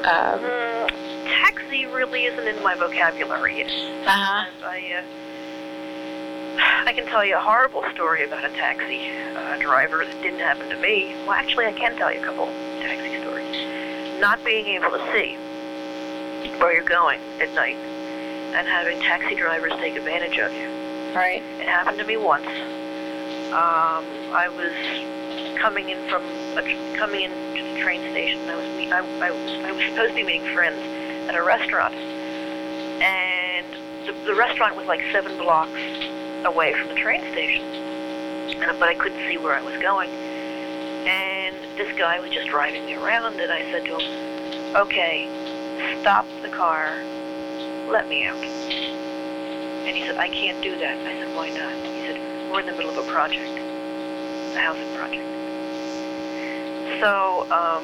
Um, mm, taxi really isn't in my vocabulary. Uh-huh. I, uh, I can tell you a horrible story about a taxi uh, driver that didn't happen to me. Well, actually, I can tell you a couple taxi stories. Not being able to see where you're going at night and having taxi drivers take advantage of you. Right. It happened to me once. Um, I was coming in from a, coming into the train station. I was, meet, I, I was I was supposed to be meeting friends at a restaurant, and the, the restaurant was like seven blocks away from the train station. And, but I couldn't see where I was going. And this guy was just driving me around, and I said to him, "Okay, stop the car, let me out." And he said, "I can't do that." I said, "Why not?" He said, "We're in the middle of a project, a housing project." So um,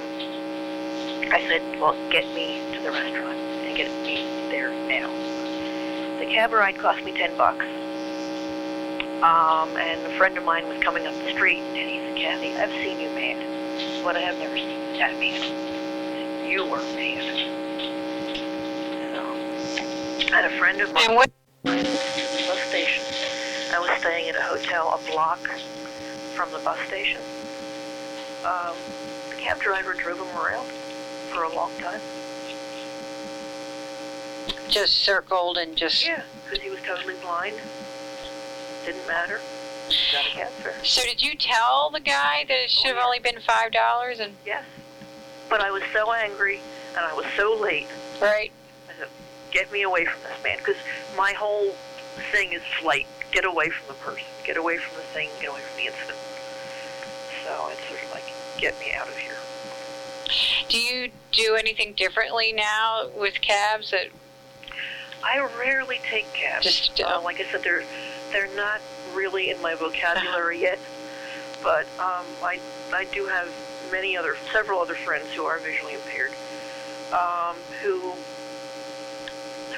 I said, "Well, get me to the restaurant and get me there now." The cab ride cost me ten bucks. Um, and a friend of mine was coming up the street, and he said, "Kathy, I've seen you mad, but I have never seen that man. You were mad." I had a friend of mine at the bus station. I was staying at a hotel a block from the bus station. Um, the cab driver drove him around for a long time. Just circled and just... Yeah, because he was totally blind. Didn't matter. Got a cab fare. So did you tell the guy that it should have oh, yeah. only been five dollars? And yes. But I was so angry, and I was so late. Right. I said, "Get me away from this man," because my whole thing is flight. Get away from the person. Get away from the thing. Get away from the incident. So it's sort of like, get me out of here. Do you do anything differently now with cabs? That I rarely take cabs. Just uh, uh, like I said, they're they're not really in my vocabulary yet. But um, I I do have many other several other friends who are visually impaired, um, who.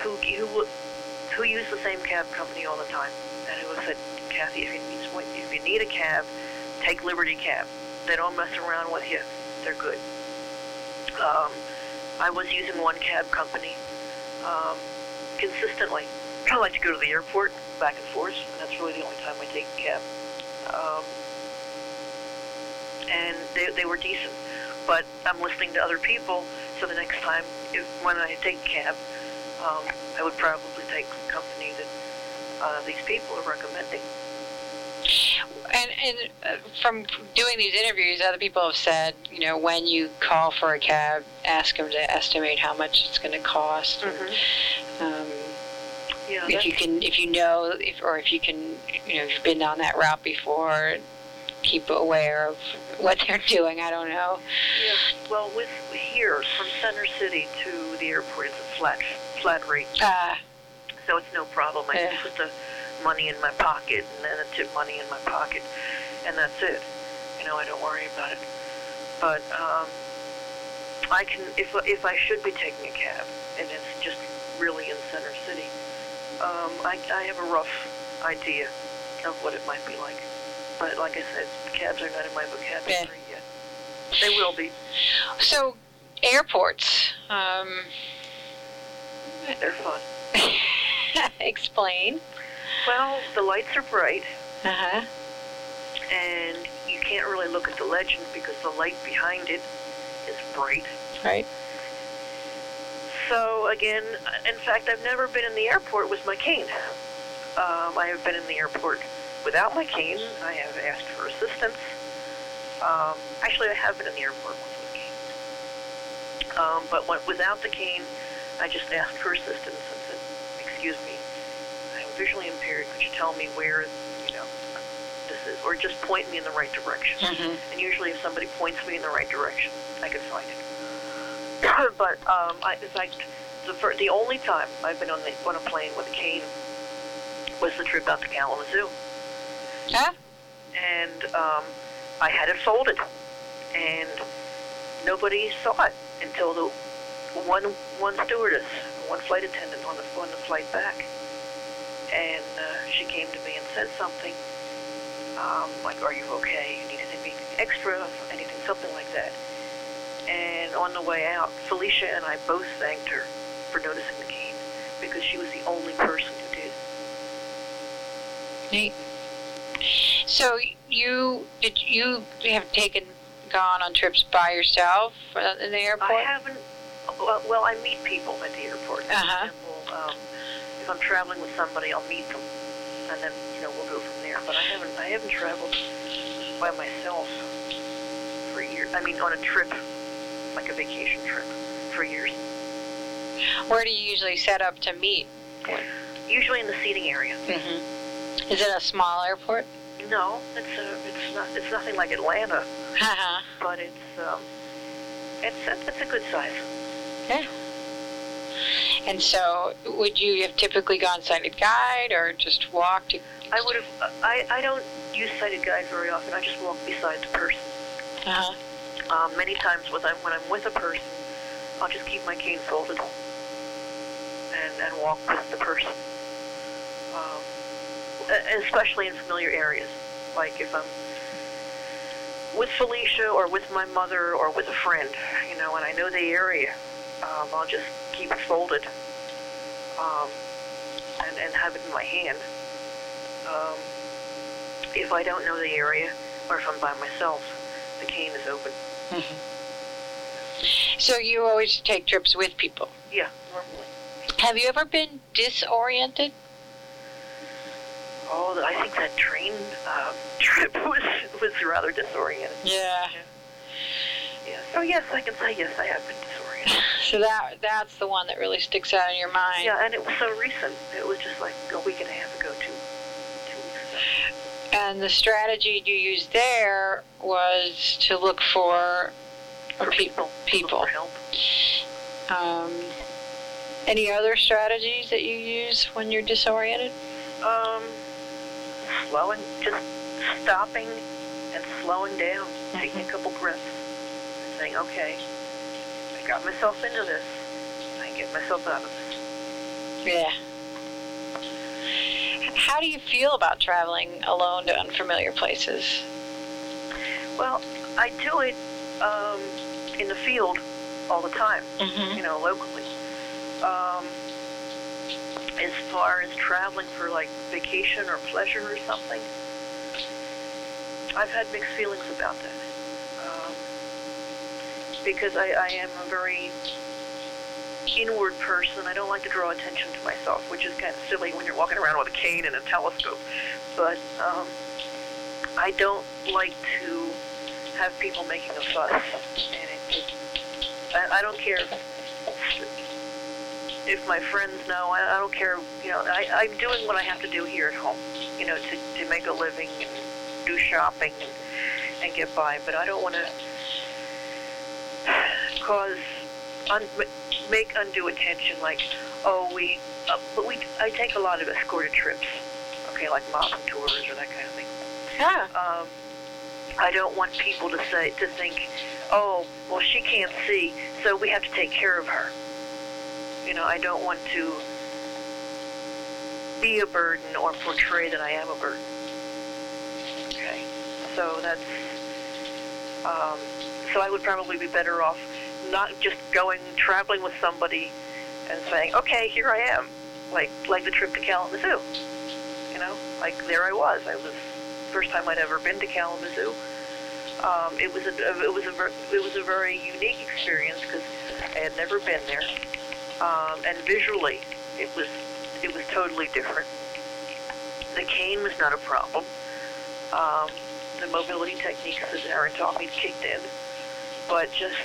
Who, who who use the same cab company all the time, and who have said, "Kathy, if you need if you need a cab, take Liberty Cab. They don't mess around with you. They're good." Um, I was using one cab company um, consistently. I like to go to the airport back and forth, and that's really the only time I take a cab. Um, and they they were decent, but I'm listening to other people, so the next time if, when I take a cab. Um, I would probably take the company that uh, these people are recommending. And, and uh, from doing these interviews, other people have said, you know, when you call for a cab, ask them to estimate how much it's going to cost. Mm-hmm. And, um, yeah, if you can, if you know, if, or if you can, you know, if you've been on that route before, keep aware of what they're doing. I don't know. Yeah. Well, with here from Center City to the airport, it's a flat. flat rate. Uh, so it's no problem. I yeah. just put the money in my pocket and then the tip money in my pocket, and that's it. You know, I don't worry about it. But um, I can, if if I should be taking a cab, and it's just really in Center City, um, I, I have a rough idea of what it might be like. But like I said, cabs are not in my vocabulary yeah. yet. They will be. So, airports. Um, They're fun. Explain. Well, the lights are bright. Uh-huh. And you can't really look at the legend because the light behind it is bright. Right. So, again, in fact, I've never been in the airport with my cane. Um, I have been in the airport without my cane. I have asked for assistance. Um, actually, I have been in the airport with my cane. Um, but when, without the cane... I just asked for assistance and said, "Excuse me, I'm visually impaired. Could you tell me where, you know, this is, or just point me in the right direction?" Mm-hmm. And usually, if somebody points me in the right direction, I can find it. But um, I, in fact, the first, the only time I've been on the, on a plane with a cane was the trip out to Kalamazoo. Yeah. And um, I had it folded, and nobody saw it until the. One one stewardess one flight attendant on the, on the flight back, and uh, she came to me and said something, um, like, are you okay? You need anything extra, anything, something like that. And on the way out, Felicia and I both thanked her for noticing the cane, because she was the only person who did. Neat. So you did you have taken gone on trips by yourself in the airport? I haven't. Well, I meet people at the airport. For uh-huh. example, um, if I'm traveling with somebody, I'll meet them, and then you know we'll go from there. But I haven't. I haven't traveled by myself for years. I mean, on a trip, like a vacation trip, for years. Where do you usually set up to meet? Usually in the seating area. Mm-hmm. Is it a small airport? No, it's a, it's not. It's nothing like Atlanta. Uh-huh. But it's um, it's it's a good size. Okay. And so, would you have typically gone sighted guide or just walked? I would have. I, I don't use sighted guide very often. I just walk beside the person. Uh-huh. Um, many times with, when I'm with a person, I'll just keep my cane folded and, and walk with the person. Um, especially in familiar areas, like if I'm with Felicia or with my mother or with a friend, you know, and I know the area, um, I'll just keep it folded um, and, and have it in my hand. Um, if I don't know the area or if I'm by myself, the cane is open. Mm-hmm. So you always take trips with people? Yeah, normally. Have you ever been disoriented? Oh, I think that train uh, trip was was rather disorienting. Yeah. yeah. Yes. Oh, yes, I can say yes, I have been disoriented. So that that's the one that really sticks out in your mind. Yeah, and it was so recent. It was just like a week and a half ago, two, two weeks ago. And the strategy you used there was to look for, for pe- people. People. Look for help. Um, any other strategies that you use when you're disoriented? Um... Slowing, just stopping and slowing down, mm-hmm. taking a couple breaths and saying, okay, I got myself into this, I can get myself out of this. Yeah. How do you feel about traveling alone to unfamiliar places? Well, I do it um, in the field all the time, mm-hmm. you know, locally. Um, As far as traveling for, like, vacation or pleasure or something, I've had mixed feelings about that. Um, because I, I am a very inward person. I don't like to draw attention to myself, which is kind of silly when you're walking around with a cane and a telescope. But um, I don't like to have people making a fuss. And it, it, I, I don't care if my friends know, I, I don't care, you know, I, I'm doing what I have to do here at home, you know, to, to make a living and do shopping and, and get by, but I don't want to cause, un, make undue attention, like, oh, we, uh, but we, I take a lot of escorted trips, okay, like mopping tours or that kind of thing. Huh. Um, I don't want people to say, to think, oh, well, she can't see, so we have to take care of her. You know, I don't want to be a burden or portray that I am a burden. Okay, so that's, um, so I would probably be better off not just going, traveling with somebody and saying, okay, here I am, like like the trip to Kalamazoo. You know, like there I was. I was, first time I'd ever been to Kalamazoo. Um, it was a, it was a, it was a very unique experience because I had never been there. Um, and visually, it was it was totally different. The cane was not a problem. Um, the mobility techniques that Aaron taught me kicked in, but just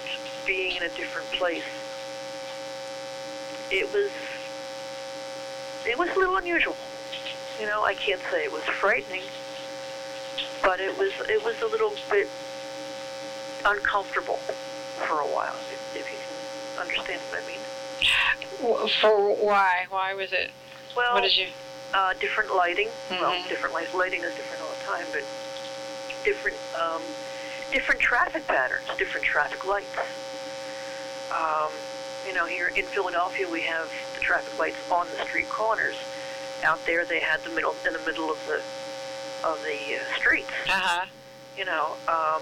being in a different place, it was it was a little unusual. You know, I can't say it was frightening, but it was it was a little bit uncomfortable for a while. If, if you can understand what I mean. For why? Why was it? Well, what did you? Uh, different lighting. Mm-hmm. Well, different light. Lighting is different all the time, but different, um, different traffic patterns, different traffic lights. Um, You know, here in Philadelphia, we have the traffic lights on the street corners. Out there, they had the middle in the middle of the of the uh, streets. Uh-huh. You know, um,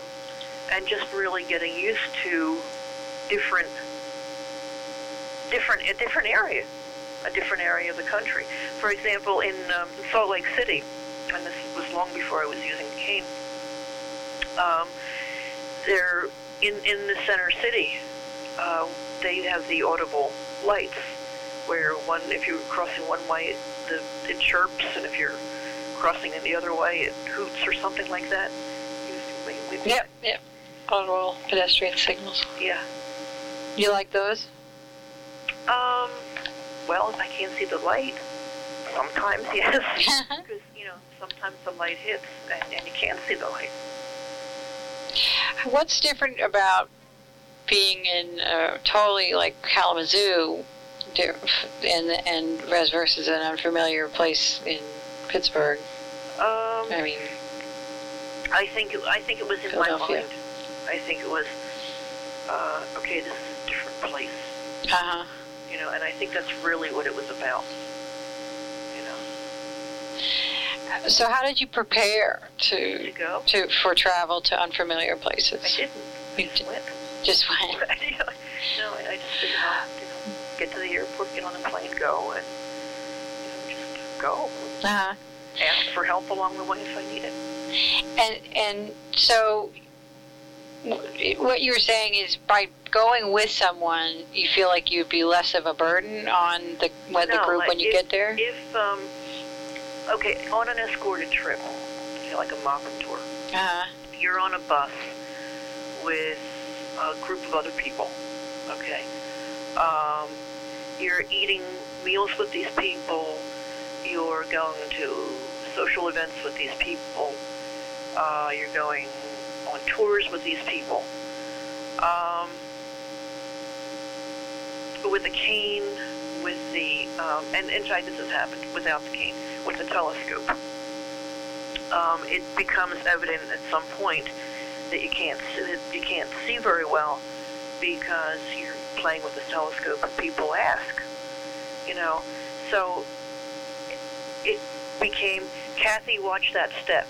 and just really getting used to different, different, a different area, a different area of the country. For example, in um, Salt Lake City, and this was long before I was using cane. Um, there, in in the center city, uh, they have the audible lights, where one, if you're crossing one way, the, it chirps, and if you're crossing in the other way, it hoots or something like that. Yep, yep. Audible pedestrian signals. Yeah. You like those? Um. Well, if I can't see the light, sometimes yes, because you know sometimes the light hits and, and you can't see the light. What's different about being in uh, totally like Kalamazoo, and and versus an unfamiliar place in Pittsburgh? Um, I mean, I think I think it was in my mind. I think it was uh, okay. This is a different place. Uh huh. You know, and I think that's really what it was about. You know. So, how did you prepare to go to for travel to unfamiliar places? I didn't. I you just went. Just went. No, I just figured out, you know, get to the airport, get on the plane, go, and you know, just go. Uh huh. Ask for help along the way if I need it. And and so, what you were saying is by going with someone, you feel like you'd be less of a burden on the, well, no, the group when you if, get there? If, um, okay, on an escorted trip, you know, like a mock tour, uh-huh. You're on a bus with a group of other people, okay? Um, you're eating meals with these people, you're going to social events with these people, uh, you're going on tours with these people. Um, with the cane, with the, um, and in fact this has happened without the cane, with the telescope, um, it becomes evident at some point that you can't that you can't see very well because you're playing with the telescope and people ask, you know, so it, it became, Kathy, watch that step,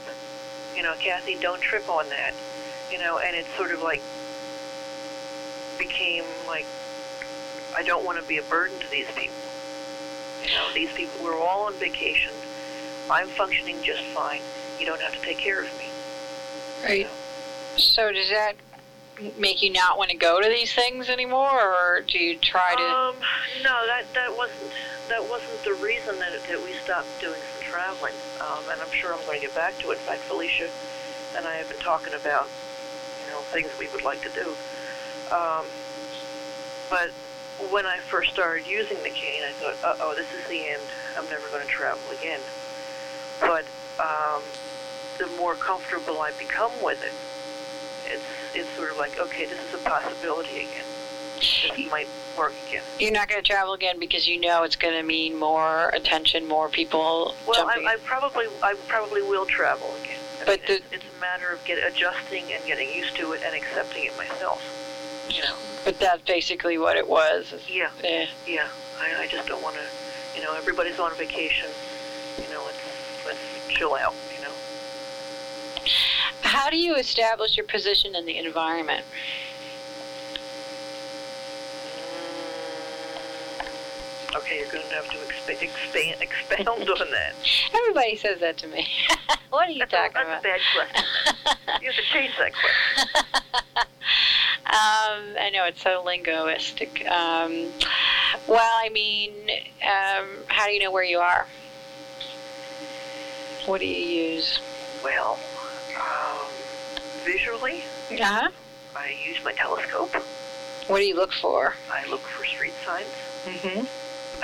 you know, Kathy, don't trip on that, you know, and it's sort of like, became like, I don't want to be a burden to these people. You know, these people, we're all on vacation. I'm functioning just fine. You don't have to take care of me. Right. You know? So does that make you not want to go to these things anymore, or do you try to? Um, no, that that wasn't that wasn't the reason that that we stopped doing some traveling. Um, and I'm sure I'm going to get back to it. In fact, Felicia and I have been talking about, you know, things we would like to do. Um, but when I first started using the cane, I thought, uh-oh, this is the end. I'm never going to travel again. But um, the more comfortable I become with it, it's it's sort of like, okay, this is a possibility again. This might work again. You're not going to travel again because you know it's going to mean more attention, more people. Well, I, I probably I probably will travel again. I but mean, the, it's, it's a matter of get adjusting and getting used to it and accepting it myself. You know. But that's basically what it was. Yeah, yeah. yeah. I, I just don't want to, you know, everybody's on vacation. You know, let's, let's chill out, you know. How do you establish your position in the environment? Okay, you're going to have to exp- expand, expound on that. Everybody says that to me. What are you that's talking a, that's about? That's a bad question. You have to change that question. Um, I know it's so linguistic. Um, well, I mean, um, how do you know where you are? What do you use? Well, um, visually, uh-huh. I use my telescope. What do you look for? I look for street signs. Mm-hmm.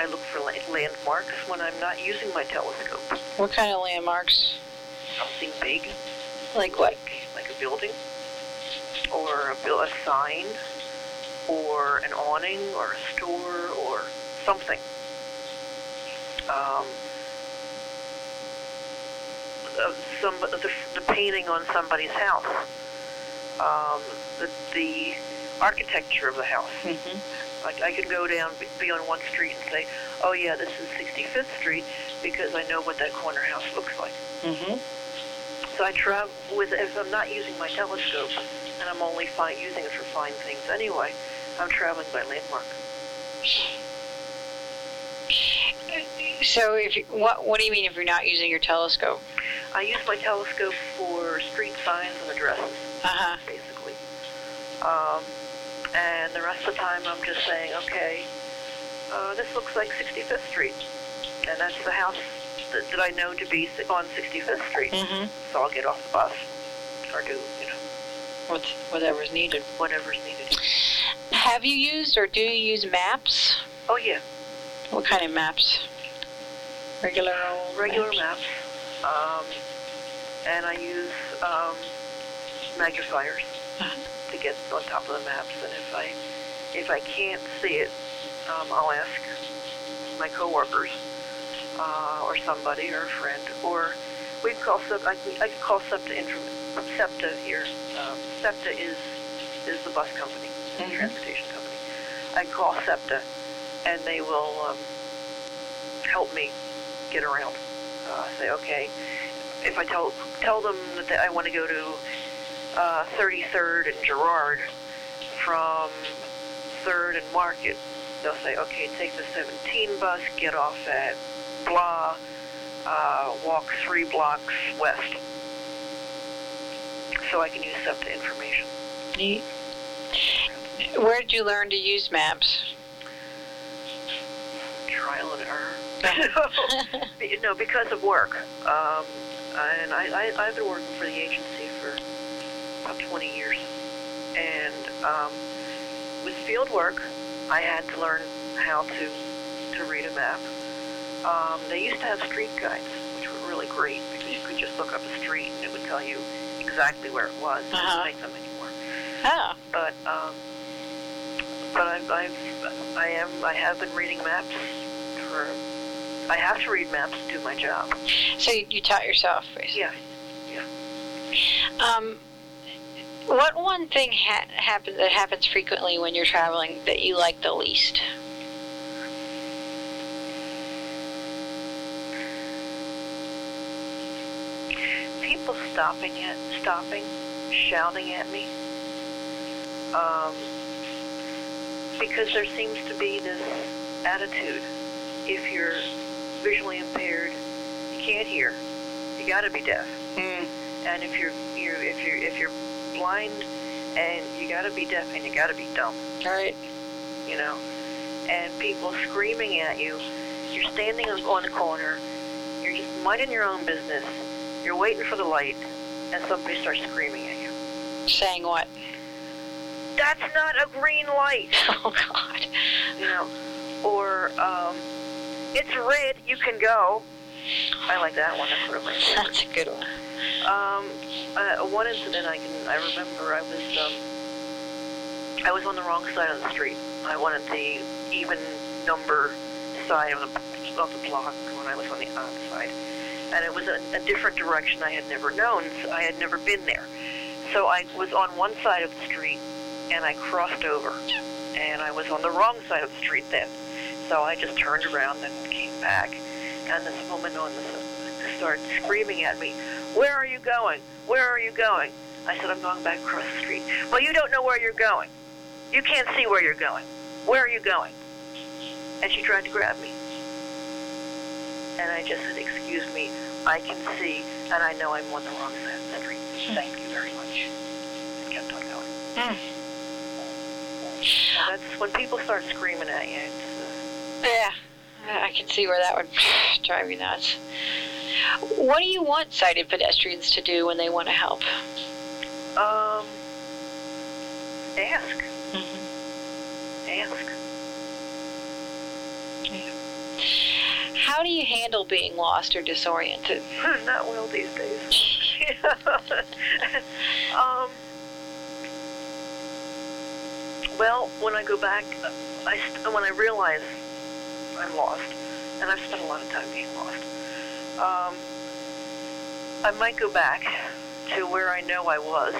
I look for landmarks when I'm not using my telescope. What kind of landmarks? Something big. Like what? Like, like a building. Or a, a sign, or an awning, or a store, or something. Um, some the, the painting on somebody's house, um, the, the architecture of the house. Mm-hmm. Like I could go down, be on one street and say, oh yeah, this is sixty-fifth street because I know what that corner house looks like. Mm-hmm. So I travel with, if I'm not using my telescope, and I'm only fi- using it for fine things anyway, I'm traveling by landmark. So if you, what what do you mean if you're not using your telescope? I use my telescope for street signs and addresses, uh-huh. basically. Um, and the rest of the time I'm just saying, okay, uh, this looks like sixty-fifth street, and that's the house that, that I know to be on sixty-fifth street. Mm-hmm. So I'll get off the bus or do, you know. What's, whatever's needed. Whatever's needed. Have you used or do you use maps? Oh, yeah. What kind of maps? Regular old Regular maps. maps. Um, and I use um, magnifiers uh-huh. to get on top of the maps. And if I if I can't see it, um, I'll ask my coworkers uh, or somebody or a friend. Or we can call SEPTA. I can, I can call SEPTA Information. SEPTA here. Um, SEPTA is is the bus company, mm-hmm. the transportation company. I can call SEPTA, and they will um, help me get around. Uh, say, okay, if I tell tell them that they, I want to go to uh, thirty-third and Girard from third and Market, they'll say, okay, take the seventeen bus, get off at blah, uh, walk three blocks west. So I can use SEPTA information. Neat. Where did you learn to use maps? Trial and error. no. no, because of work. Um, and I, I, I've been working for the agency for about twenty years. And um, with field work, I had to learn how to to read a map. Um, they used to have street guides, which were really great because you could just look up a street and it would tell you exactly where it was. Uh-huh. I don't make them anymore. Oh. But um, but I've, I've I am I have been reading maps for. I have to read maps to do my job. So you, you taught yourself, basically. Yeah, yeah. Um, what one thing ha- happens that happens frequently when you're traveling that you like the least? People stopping at, stopping, shouting at me, um, because there seems to be this attitude: if you're visually impaired, you can't hear, you got to be deaf, mm. and if you're you if you if you're blind, and you got to be deaf and you got to be dumb. All right. You know, and people screaming at you. You're standing on the corner. You're just minding your own business. You're waiting for the light, and somebody starts screaming at you. Saying what? That's not a green light. Oh, God. You know, or um, it's red, you can go. I like that one. That's, my favorite. That's a good one. Um, uh, one incident I can I remember, I was um, I was on the wrong side of the street. I wanted the even number side of the of the block when I was on the odd side. And it was a, a different direction I had never known. So I had never been there. So I was on one side of the street, and I crossed over. And I was on the wrong side of the street then. So I just turned around and came back. And this woman on the started screaming at me, "Where are you going? Where are you going?" I said, "I'm going back across the street." "Well, you don't know where you're going. You can't see where you're going. Where are you going?" And she tried to grab me. And I just said, "Excuse me, I can see, and I know I'm on the wrong side of the street. Thank you very much." And kept on going. Mm. That's when people start screaming at you. It's, uh, yeah, I can see where that would drive you nuts. What do you want sighted pedestrians to do when they want to help? Um, ask. Mm-hmm. Ask. Yeah. How do you handle being lost or disoriented? Not well these days. um, well, when I go back, I st- when I realize I'm lost, and I've spent a lot of time being lost, um, I might go back to where I know I was,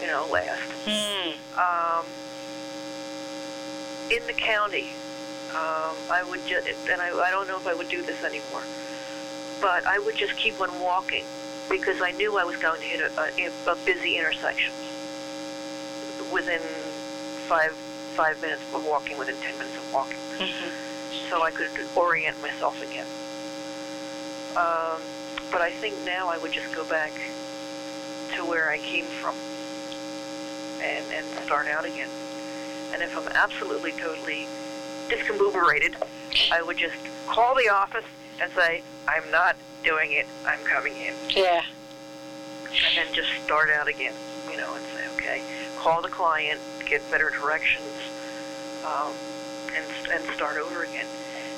you know, last. Hmm. Um, um, in the county. Um, I would just, and I, I don't know if I would do this anymore, but I would just keep on walking because I knew I was going to hit a, a, a busy intersection within five five minutes of walking, within ten minutes of walking, mm-hmm. so I could orient myself again. Um, but I think now I would just go back to where I came from and, and start out again. And if I'm absolutely, totally discombobulated, I would just call the office and say, I'm not doing it, I'm coming in. Yeah. And then just start out again, you know, and say, okay, call the client, get better directions, um, and and start over again.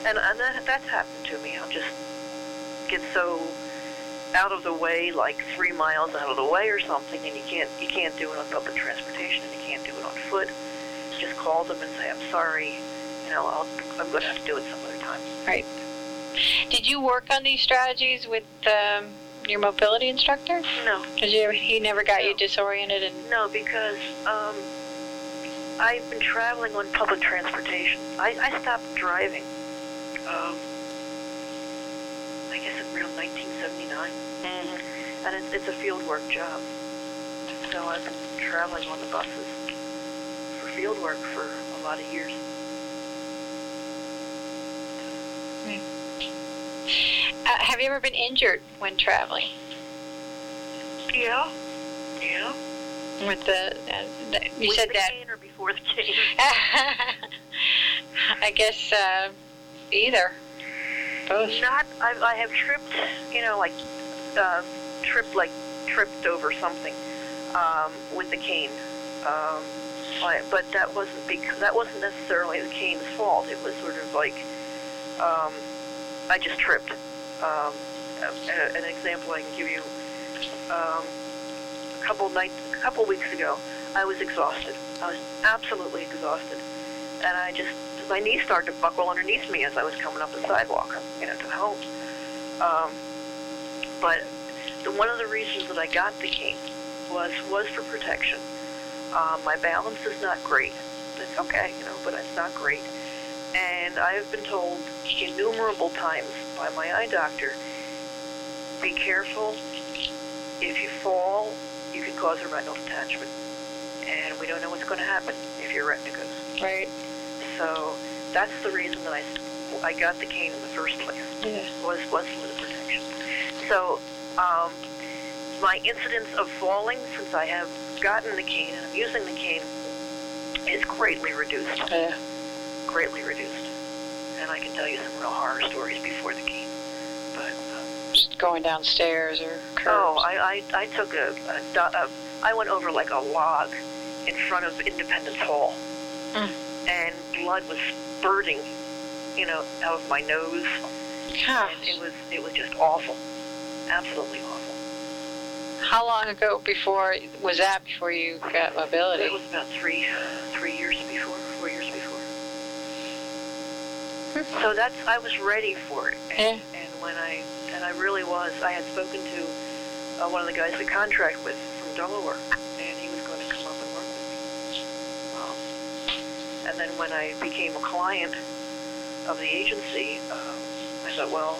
And, and that, that's happened to me. I'll just get so out of the way, like three miles out of the way or something, and you can't you can't do it on public transportation, and you can't do it on foot. Just call them and say, I'm sorry, you know, I'll, I'm going to have to do it some other time. Right. Did you work on these strategies with um, your mobility instructor? No. Did you, he never got no. you disoriented? And no, because um, I've been traveling on public transportation. I, I stopped driving, um, I guess, around nineteen seventy-nine. Mm-hmm. And it's, it's a field work job. So I've been traveling on the buses for field work for a lot of years. Uh, have you ever been injured when traveling? Yeah, yeah. With the, uh, the you With said the that cane or before the cane? I guess uh, either. Both. Not. I, I have tripped. You know, like uh, tripped, like tripped over something um, with the cane. Um, I, but that wasn't because that wasn't necessarily the cane's fault. It was sort of like. Um, I just tripped. Um, a, an example I can give you: um, a couple nights, a couple weeks ago, I was exhausted. I was absolutely exhausted, and I just my knees started to buckle underneath me as I was coming up the sidewalk, you know, to home. Um, but the, one of the reasons that I got the cane was was for protection. Uh, my balance is not great. It's okay, you know, but it's not great. And I've been told innumerable times by my eye doctor, be careful, if you fall, you could cause a retinal detachment. And we don't know what's going to happen if your retina goes. Right. So that's the reason that I, I got the cane in the first place, yeah. was, was for the protection. So um, my incidence of falling, since I have gotten the cane and I'm using the cane, is greatly reduced. Yeah. Greatly reduced, and I can tell you some real horror stories before the game. But um, just going downstairs or curves. Oh, I I, I took a, a, a I went over like a log in front of Independence Hall, mm. and blood was spurting, you know, out of my nose. Gosh. And it was it was just awful, absolutely awful. How long ago before was that? Before you got mobility? It was about three three years before, four years before. So that's, I was ready for it, and, yeah. and when I, and I really was, I had spoken to uh, one of the guys we contract with from Delaware, and he was going to come up and work with me. Um, and then when I became a client of the agency, um, I thought, well,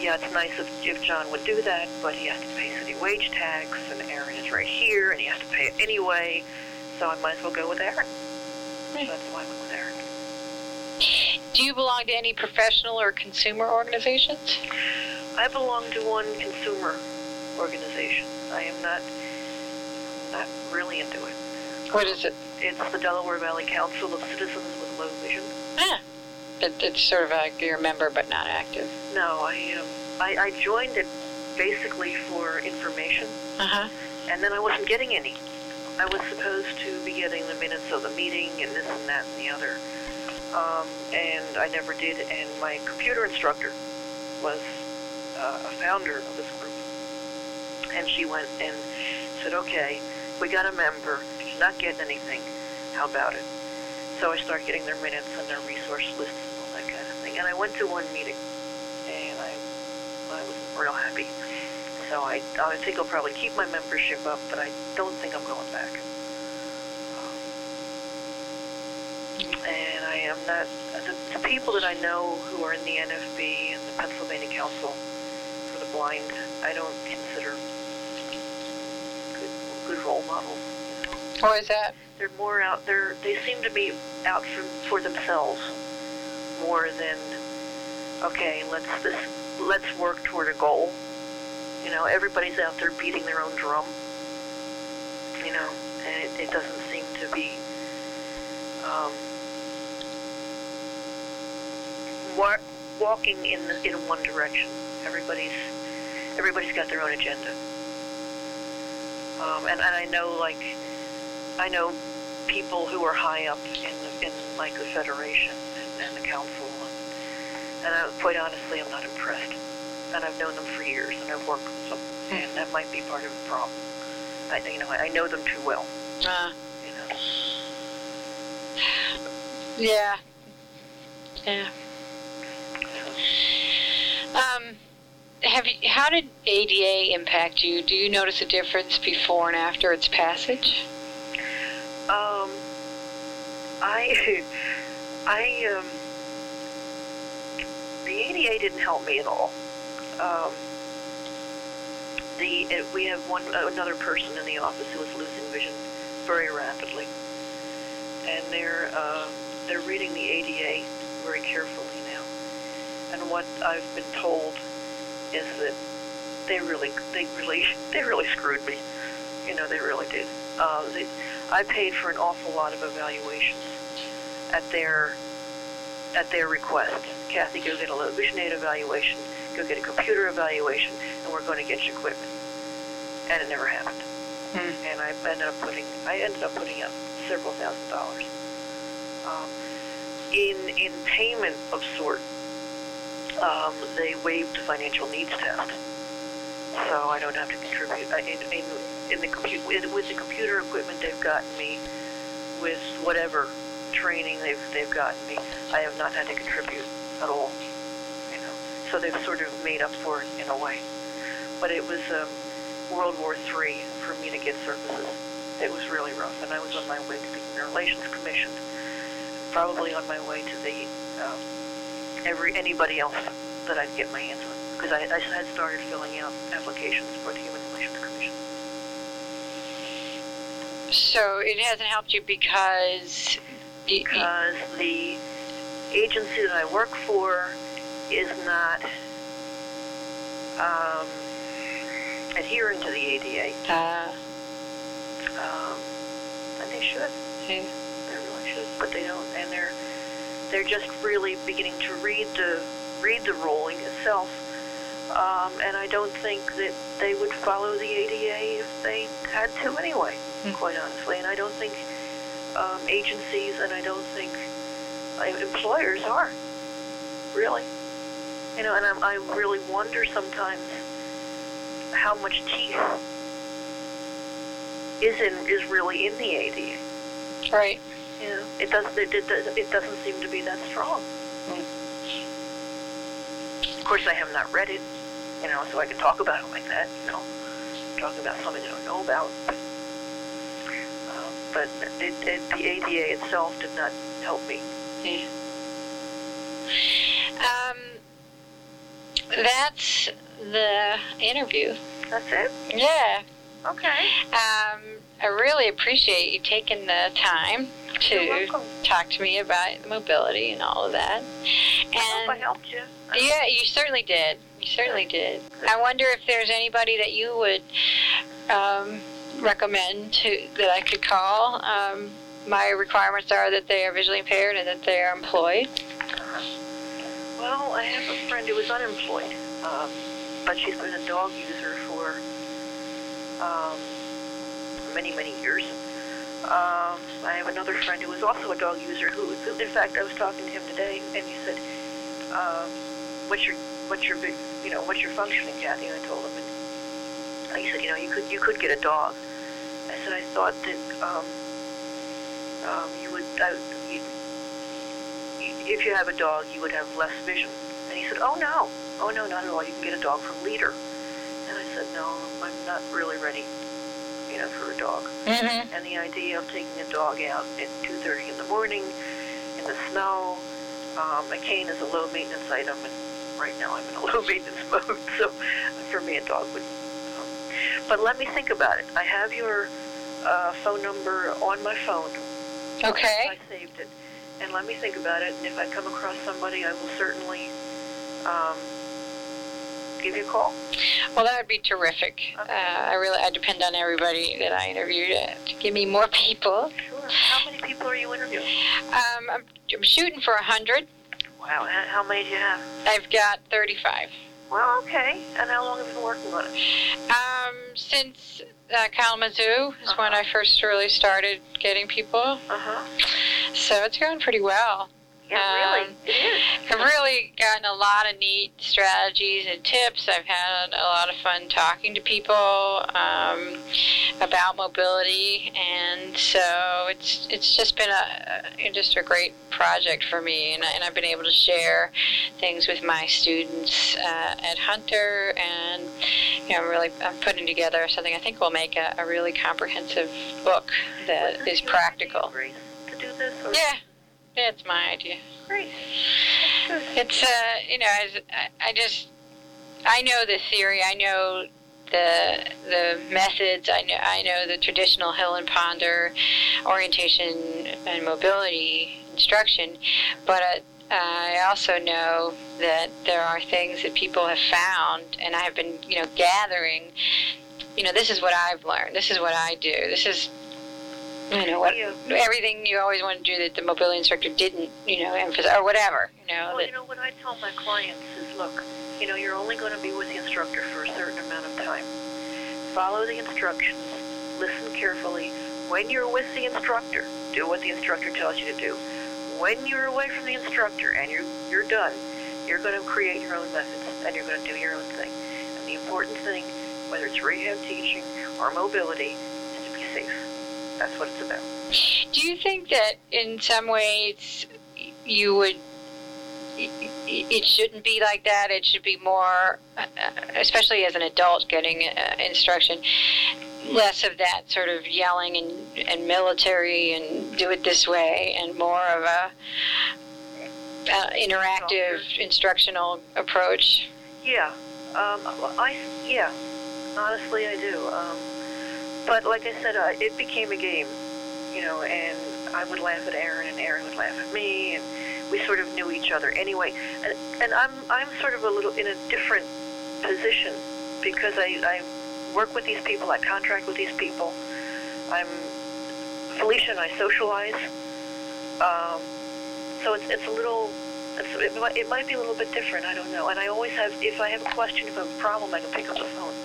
yeah, it's nice if, if John would do that, but he has to pay city wage tax, and Aaron is right here, and he has to pay it anyway, so I might as well go with Aaron. Yeah. So that's why I went with Aaron. Do you belong to any professional or consumer organizations? I belong to one consumer organization. I am not not really into it. What is it? It's the Delaware Valley Council of Citizens with Low Vision. Ah, it, it's sort of like you're a member but not active. No, I um, I, I joined it basically for information, uh-huh. and then I wasn't getting any. I was supposed to be getting the minutes of the meeting and this and that and the other. Um, and I never did, and my computer instructor was uh, a founder of this group, and she went and said, okay, we got a member, she's not getting anything, how about it? So I started getting their minutes and their resource lists and all that kind of thing, and I went to one meeting, and I I was real happy, so I, I think I'll probably keep my membership up, but I don't think I'm going back. and I am not, the, the people that I know who are in the N F B and the Pennsylvania Council for the Blind, I don't consider good, good role models. Why is that? They're more out there, they seem to be out for, for themselves more than, okay, let's this, let's work toward a goal. You know, everybody's out there beating their own drum, you know, and it, it doesn't seem to be um, wa- walking in the, in one direction. Everybody's everybody's got their own agenda, um, and and I know like I know people who are high up in the, in like the federation and, and the council, and, and I, quite honestly, I'm not impressed. And I've known them for years, and I've worked with them, and that might be part of the problem. I, you know, I know them too well. Uh, you know. Yeah. Yeah. Um, have you, how did A D A impact you? Do you notice a difference before and after its passage? Um, I, I, um, the A D A didn't help me at all. Um, the it, we have one another person in the office who is losing vision very rapidly, and they're uh, they're reading the A D A very carefully now. And what I've been told is that they really they really they really screwed me. You know, they really did. Uh, they, I paid for an awful lot of evaluations at their at their request. Kathy, go get a low vision aid evaluation. Go get a computer evaluation, and we're going to get you equipment. And it never happened. Hmm. And I ended up putting I ended up putting up several thousand dollars um, in in payment of sort. Um, they waived the financial needs test, so I don't have to contribute. I, in, in, in the compu- in, with the computer equipment they've gotten me, with whatever training they've they've gotten me, I have not had to contribute at all. So they've sort of made up for it in a way. But it was um, World War Three for me to get services. It was really rough, and I was on my way to the Human Relations Commission, probably on my way to the um, every anybody else that I'd get my hands on, because I, I had started filling out applications for the Human Relations Commission. So it hasn't helped you because... Because the agency that I work for is not um, adhering to the A D A. Uh, um, and they should. Yeah. They really should, but they don't. And they're they're just really beginning to read the read the ruling itself. Um, and I don't think that they would follow the A D A if they had to anyway. Mm. Quite honestly, and I don't think um, agencies and I don't think employers are really. You know, and I'm, I really wonder sometimes how much teeth is in is really in the A D A. Right. You know, it doesn't it, it, it doesn't seem to be that strong. Mm. Of course, I have not read it. You know, so I can talk about it like that. You know, I'm talking about something I don't know about. Uh, but it, it, the A D A itself did not help me. Yeah. Um. That's the interview. That's it? Yeah. Okay. Um, I really appreciate you taking the time to talk to me about mobility and all of that. And I hope I helped you. I yeah, you certainly did. You certainly did. I wonder if there's anybody that you would um, recommend to that I could call. Um, my requirements are that they are visually impaired and that they are employed. Well, I have a friend who was unemployed, um, but she's been a dog user for um, many, many years. Um, I have another friend who was also a dog user who, who, in fact, I was talking to him today, and he said, um, "What's your, what's your, big, you know, what's your functioning, Kathy?" And I told him, and he said, "You know, you could, you could get a dog." I said, "I thought that um, um, you would." I, you, If you have a dog, you would have less vision. And he said, oh, no. Oh, no, not at all. You can get a dog from Leader. And I said, no, I'm not really ready, you know, for a dog. Mm-hmm. And the idea of taking a dog out at two thirty in the morning the snow. Um, a cane is a low maintenance item, and right now I'm in a low maintenance mode, so for me a dog would. Um, but let me think about it. I have your uh, phone number on my phone. Okay. I saved it. And let me think about it, and if I come across somebody, I will certainly um, give you a call. Well, that would be terrific. Okay. Uh, I really, I depend on everybody that I interview to, to give me more people. Sure. How many people are you interviewing? Um, I'm, I'm shooting for one hundred. Wow. How many do you have? I've got thirty-five. Well, okay. And how long have you been working on it? Um, since uh, Kalamazoo is uh-huh. when I first really started getting people. Uh-huh. So it's going pretty well. Yeah, really, um, it is. I've really gotten a lot of neat strategies and tips. I've had a lot of fun talking to people um, about mobility, and so it's it's just been a just a great project for me, and, I, and I've been able to share things with my students uh, at Hunter, and you know, really, I'm putting together something I think will make a, a really comprehensive book that Wasn't is practical. Agree to do this? Or? Yeah. Yeah, it's my idea. Great. It's, uh, you know, I, I just, I know the theory. I know the the methods. I know, I know the traditional hill and ponder orientation and mobility instruction, but uh, I also know that there are things that people have found, and I have been, you know, gathering, you know, this is what I've learned. This is what I do. This is You know, what, yeah. everything you always want to do that the mobility instructor didn't, you know, emphasize, or whatever, you know. Well, that, you know, what I tell my clients is, look, you know, you're only going to be with the instructor for a certain amount of time. Follow the instructions. Listen carefully. When you're with the instructor, do what the instructor tells you to do. When you're away from the instructor and you're, you're done, you're going to create your own methods, and you're going to do your own thing. And the important thing, whether it's rehab teaching or mobility, is to be safe. That's what it's about. Do you think that in some ways you would, it shouldn't be like that? It should be more, especially as an adult getting instruction, less of that sort of yelling and, and military and do it this way, and more of a uh, interactive instructional approach? Yeah. Um, I, yeah. Honestly, I do. Um, But like I said, uh, it became a game, you know, and I would laugh at Aaron, and Aaron would laugh at me, and we sort of knew each other anyway. And, and I'm I'm sort of a little in a different position because I, I work with these people, I contract with these people. I'm Felicia, and I socialize. Um, so it's it's a little, it's, it, it might be a little bit different. I don't know. And I always have, if I have a question, if I have a problem, I can pick up the phone.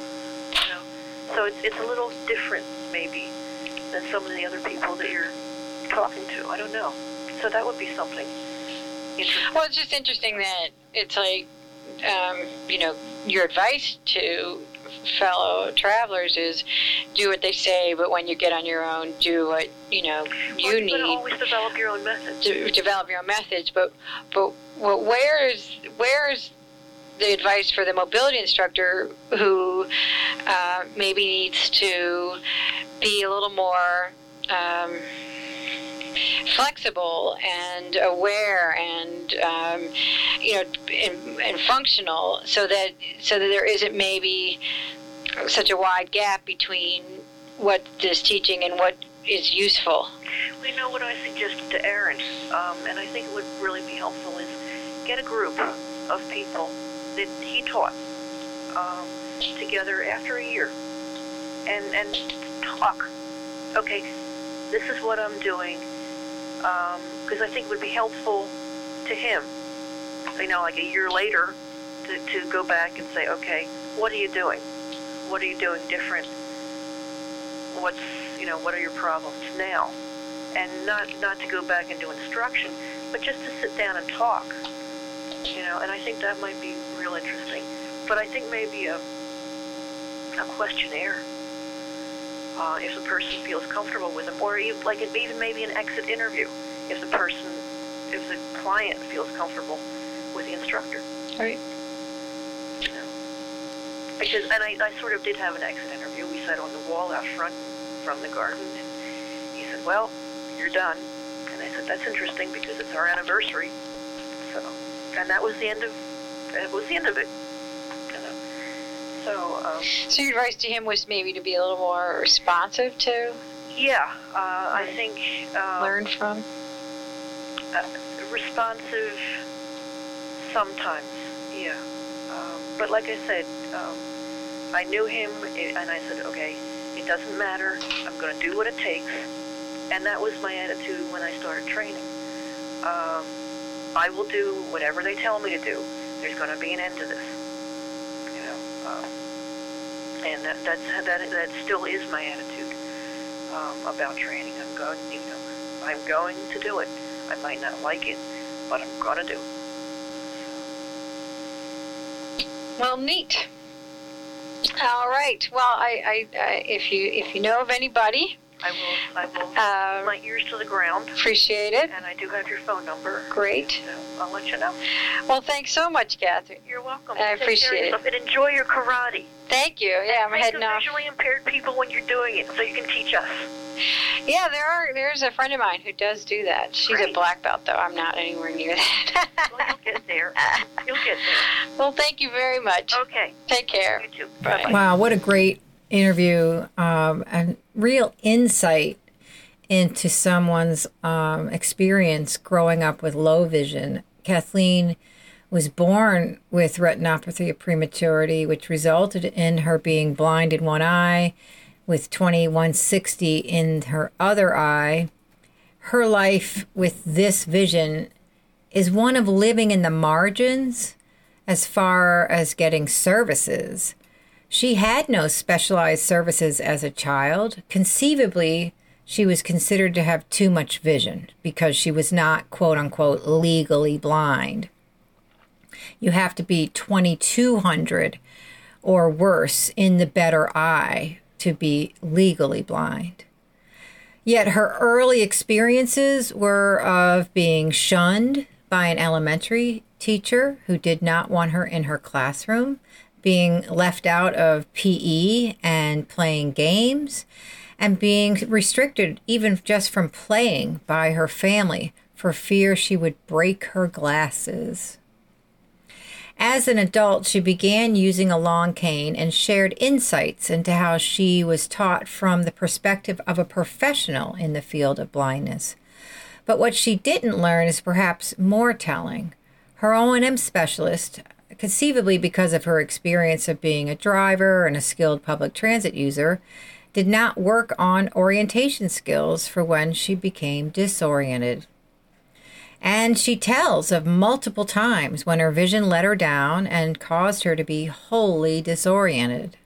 So it's, it's a little different, maybe, than some of the other people that you're talking to. I don't know. So that would be something interesting. Well, it's just interesting that it's like, um, you know, your advice to fellow travelers is do what they say, but when you get on your own, do what, you know, you well, need. But always develop your own methods. De- develop your own methods. But, but well, where is where is the advice for the mobility instructor who uh, maybe needs to be a little more um, flexible and aware and um, you know and, and functional, so that so that there isn't maybe such a wide gap between what is teaching and what is useful? Well, you know what I suggested to Aaron, um, and I think it would really be helpful is get a group of people that he taught um, together after a year, and and talk. Okay, this is what I'm doing, because um, I think it would be helpful to him. You know, like a year later, to to go back and say, okay, what are you doing? What are you doing different? What's you know, what are your problems now? And not not to go back and do instruction, but just to sit down and talk. You know, and I think that might be real interesting. But I think maybe a a questionnaire, uh, if the person feels comfortable with them, or even, like it, even maybe an exit interview, if the person, if the client feels comfortable with the instructor. Right. You know, because and I, I sort of did have an exit interview. We sat on the wall out front from the garden, and he said, "Well, you're done." And I I said, that's interesting because it's our anniversary. So, and that was the end of, it was the end of it. You know. So, um, so your advice to him was maybe to be a little more responsive to? Yeah, uh, I think. Um, Learn from? Uh, responsive sometimes, yeah. Um, but like I said, um, I knew him, and I said, okay, it doesn't matter. I'm going to do what it takes. And that was my attitude when I started training. Um, I will do whatever they tell me to do. There's going to be an end to this. You know, um, and that, that's, that, that still is my attitude um, about training. I'm going, you know, I'm going to do it. I might not like it, but I'm going to do it. Well, neat. All right. Well, I, I, I if you if you know of anybody, I will. I will. Uh, my ears to the ground. Appreciate it. And I do have your phone number. Great. And, uh, I'll let you know. Well, thanks so much, Catherine. You're welcome. I Take appreciate it. And enjoy your karate. Thank you. Yeah, and I'm heading off. Think of visually impaired people when you're doing it, so you can teach us. Yeah, there are. There's a friend of mine who does do that. She's Great. A black belt, though. I'm not anywhere near that. Well, you'll get there. You'll get there. Well, thank you very much. Okay. Take care. You too. Bye. Bye. Wow, what a great interview um, and real insight into someone's um, experience growing up with low vision. Kathleen was born with retinopathy of prematurity, which resulted in her being blind in one eye, with twenty-one sixty in her other eye. Her life with this vision is one of living in the margins as far as getting services. She had no specialized services as a child. Conceivably, she was considered to have too much vision because she was not, quote unquote, legally blind. You have to be twenty-two hundred or worse in the better eye to be legally blind. Yet her early experiences were of being shunned by an elementary teacher who did not want her in her classroom, being left out of P E and playing games, and being restricted even just from playing by her family for fear she would break her glasses. As an adult, she began using a long cane and shared insights into how she was taught from the perspective of a professional in the field of blindness. But what she didn't learn is perhaps more telling. Her O and M specialist, conceivably because of her experience of being a driver and a skilled public transit user, did not work on orientation skills for when she became disoriented. And she tells of multiple times when her vision let her down and caused her to be wholly disoriented.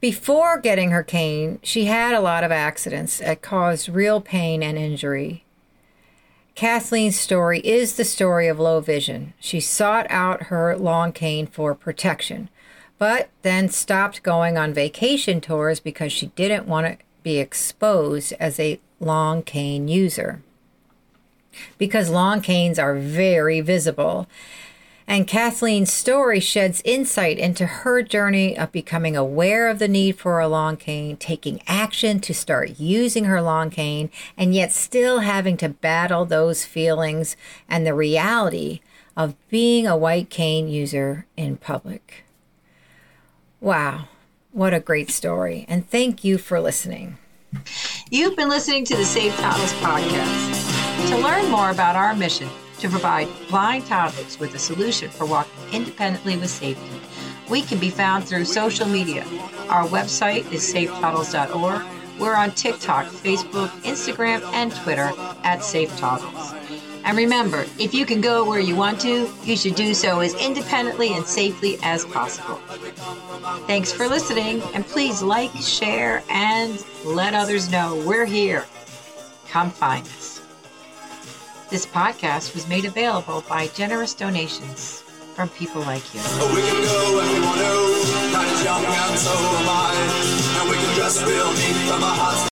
Before getting her cane, she had a lot of accidents that caused real pain and injury. Kathleen's story is the story of low vision. She sought out her long cane for protection, but then stopped going on vacation tours because she didn't want to be exposed as a long cane user, because long canes are very visible. And Kathleen's story sheds insight into her journey of becoming aware of the need for a long cane, taking action to start using her long cane, and yet still having to battle those feelings and the reality of being a white cane user in public. Wow, what a great story. And thank you for listening. You've been listening to the Safe Toddles Podcast. To learn more about our mission to provide blind toddlers with a solution for walking independently with safety, we can be found through social media. Our website is safe toddles dot org. We're on TikTok, Facebook, Instagram, and Twitter at Safe Toddles. And remember, if you can go where you want to, you should do so as independently and safely as possible. Thanks for listening, and please like, share, and let others know we're here. Come find us. This podcast was made available by generous donations from people like you. We can go and we want to, kind of young and so am I, and we can dress real deep from our hearts.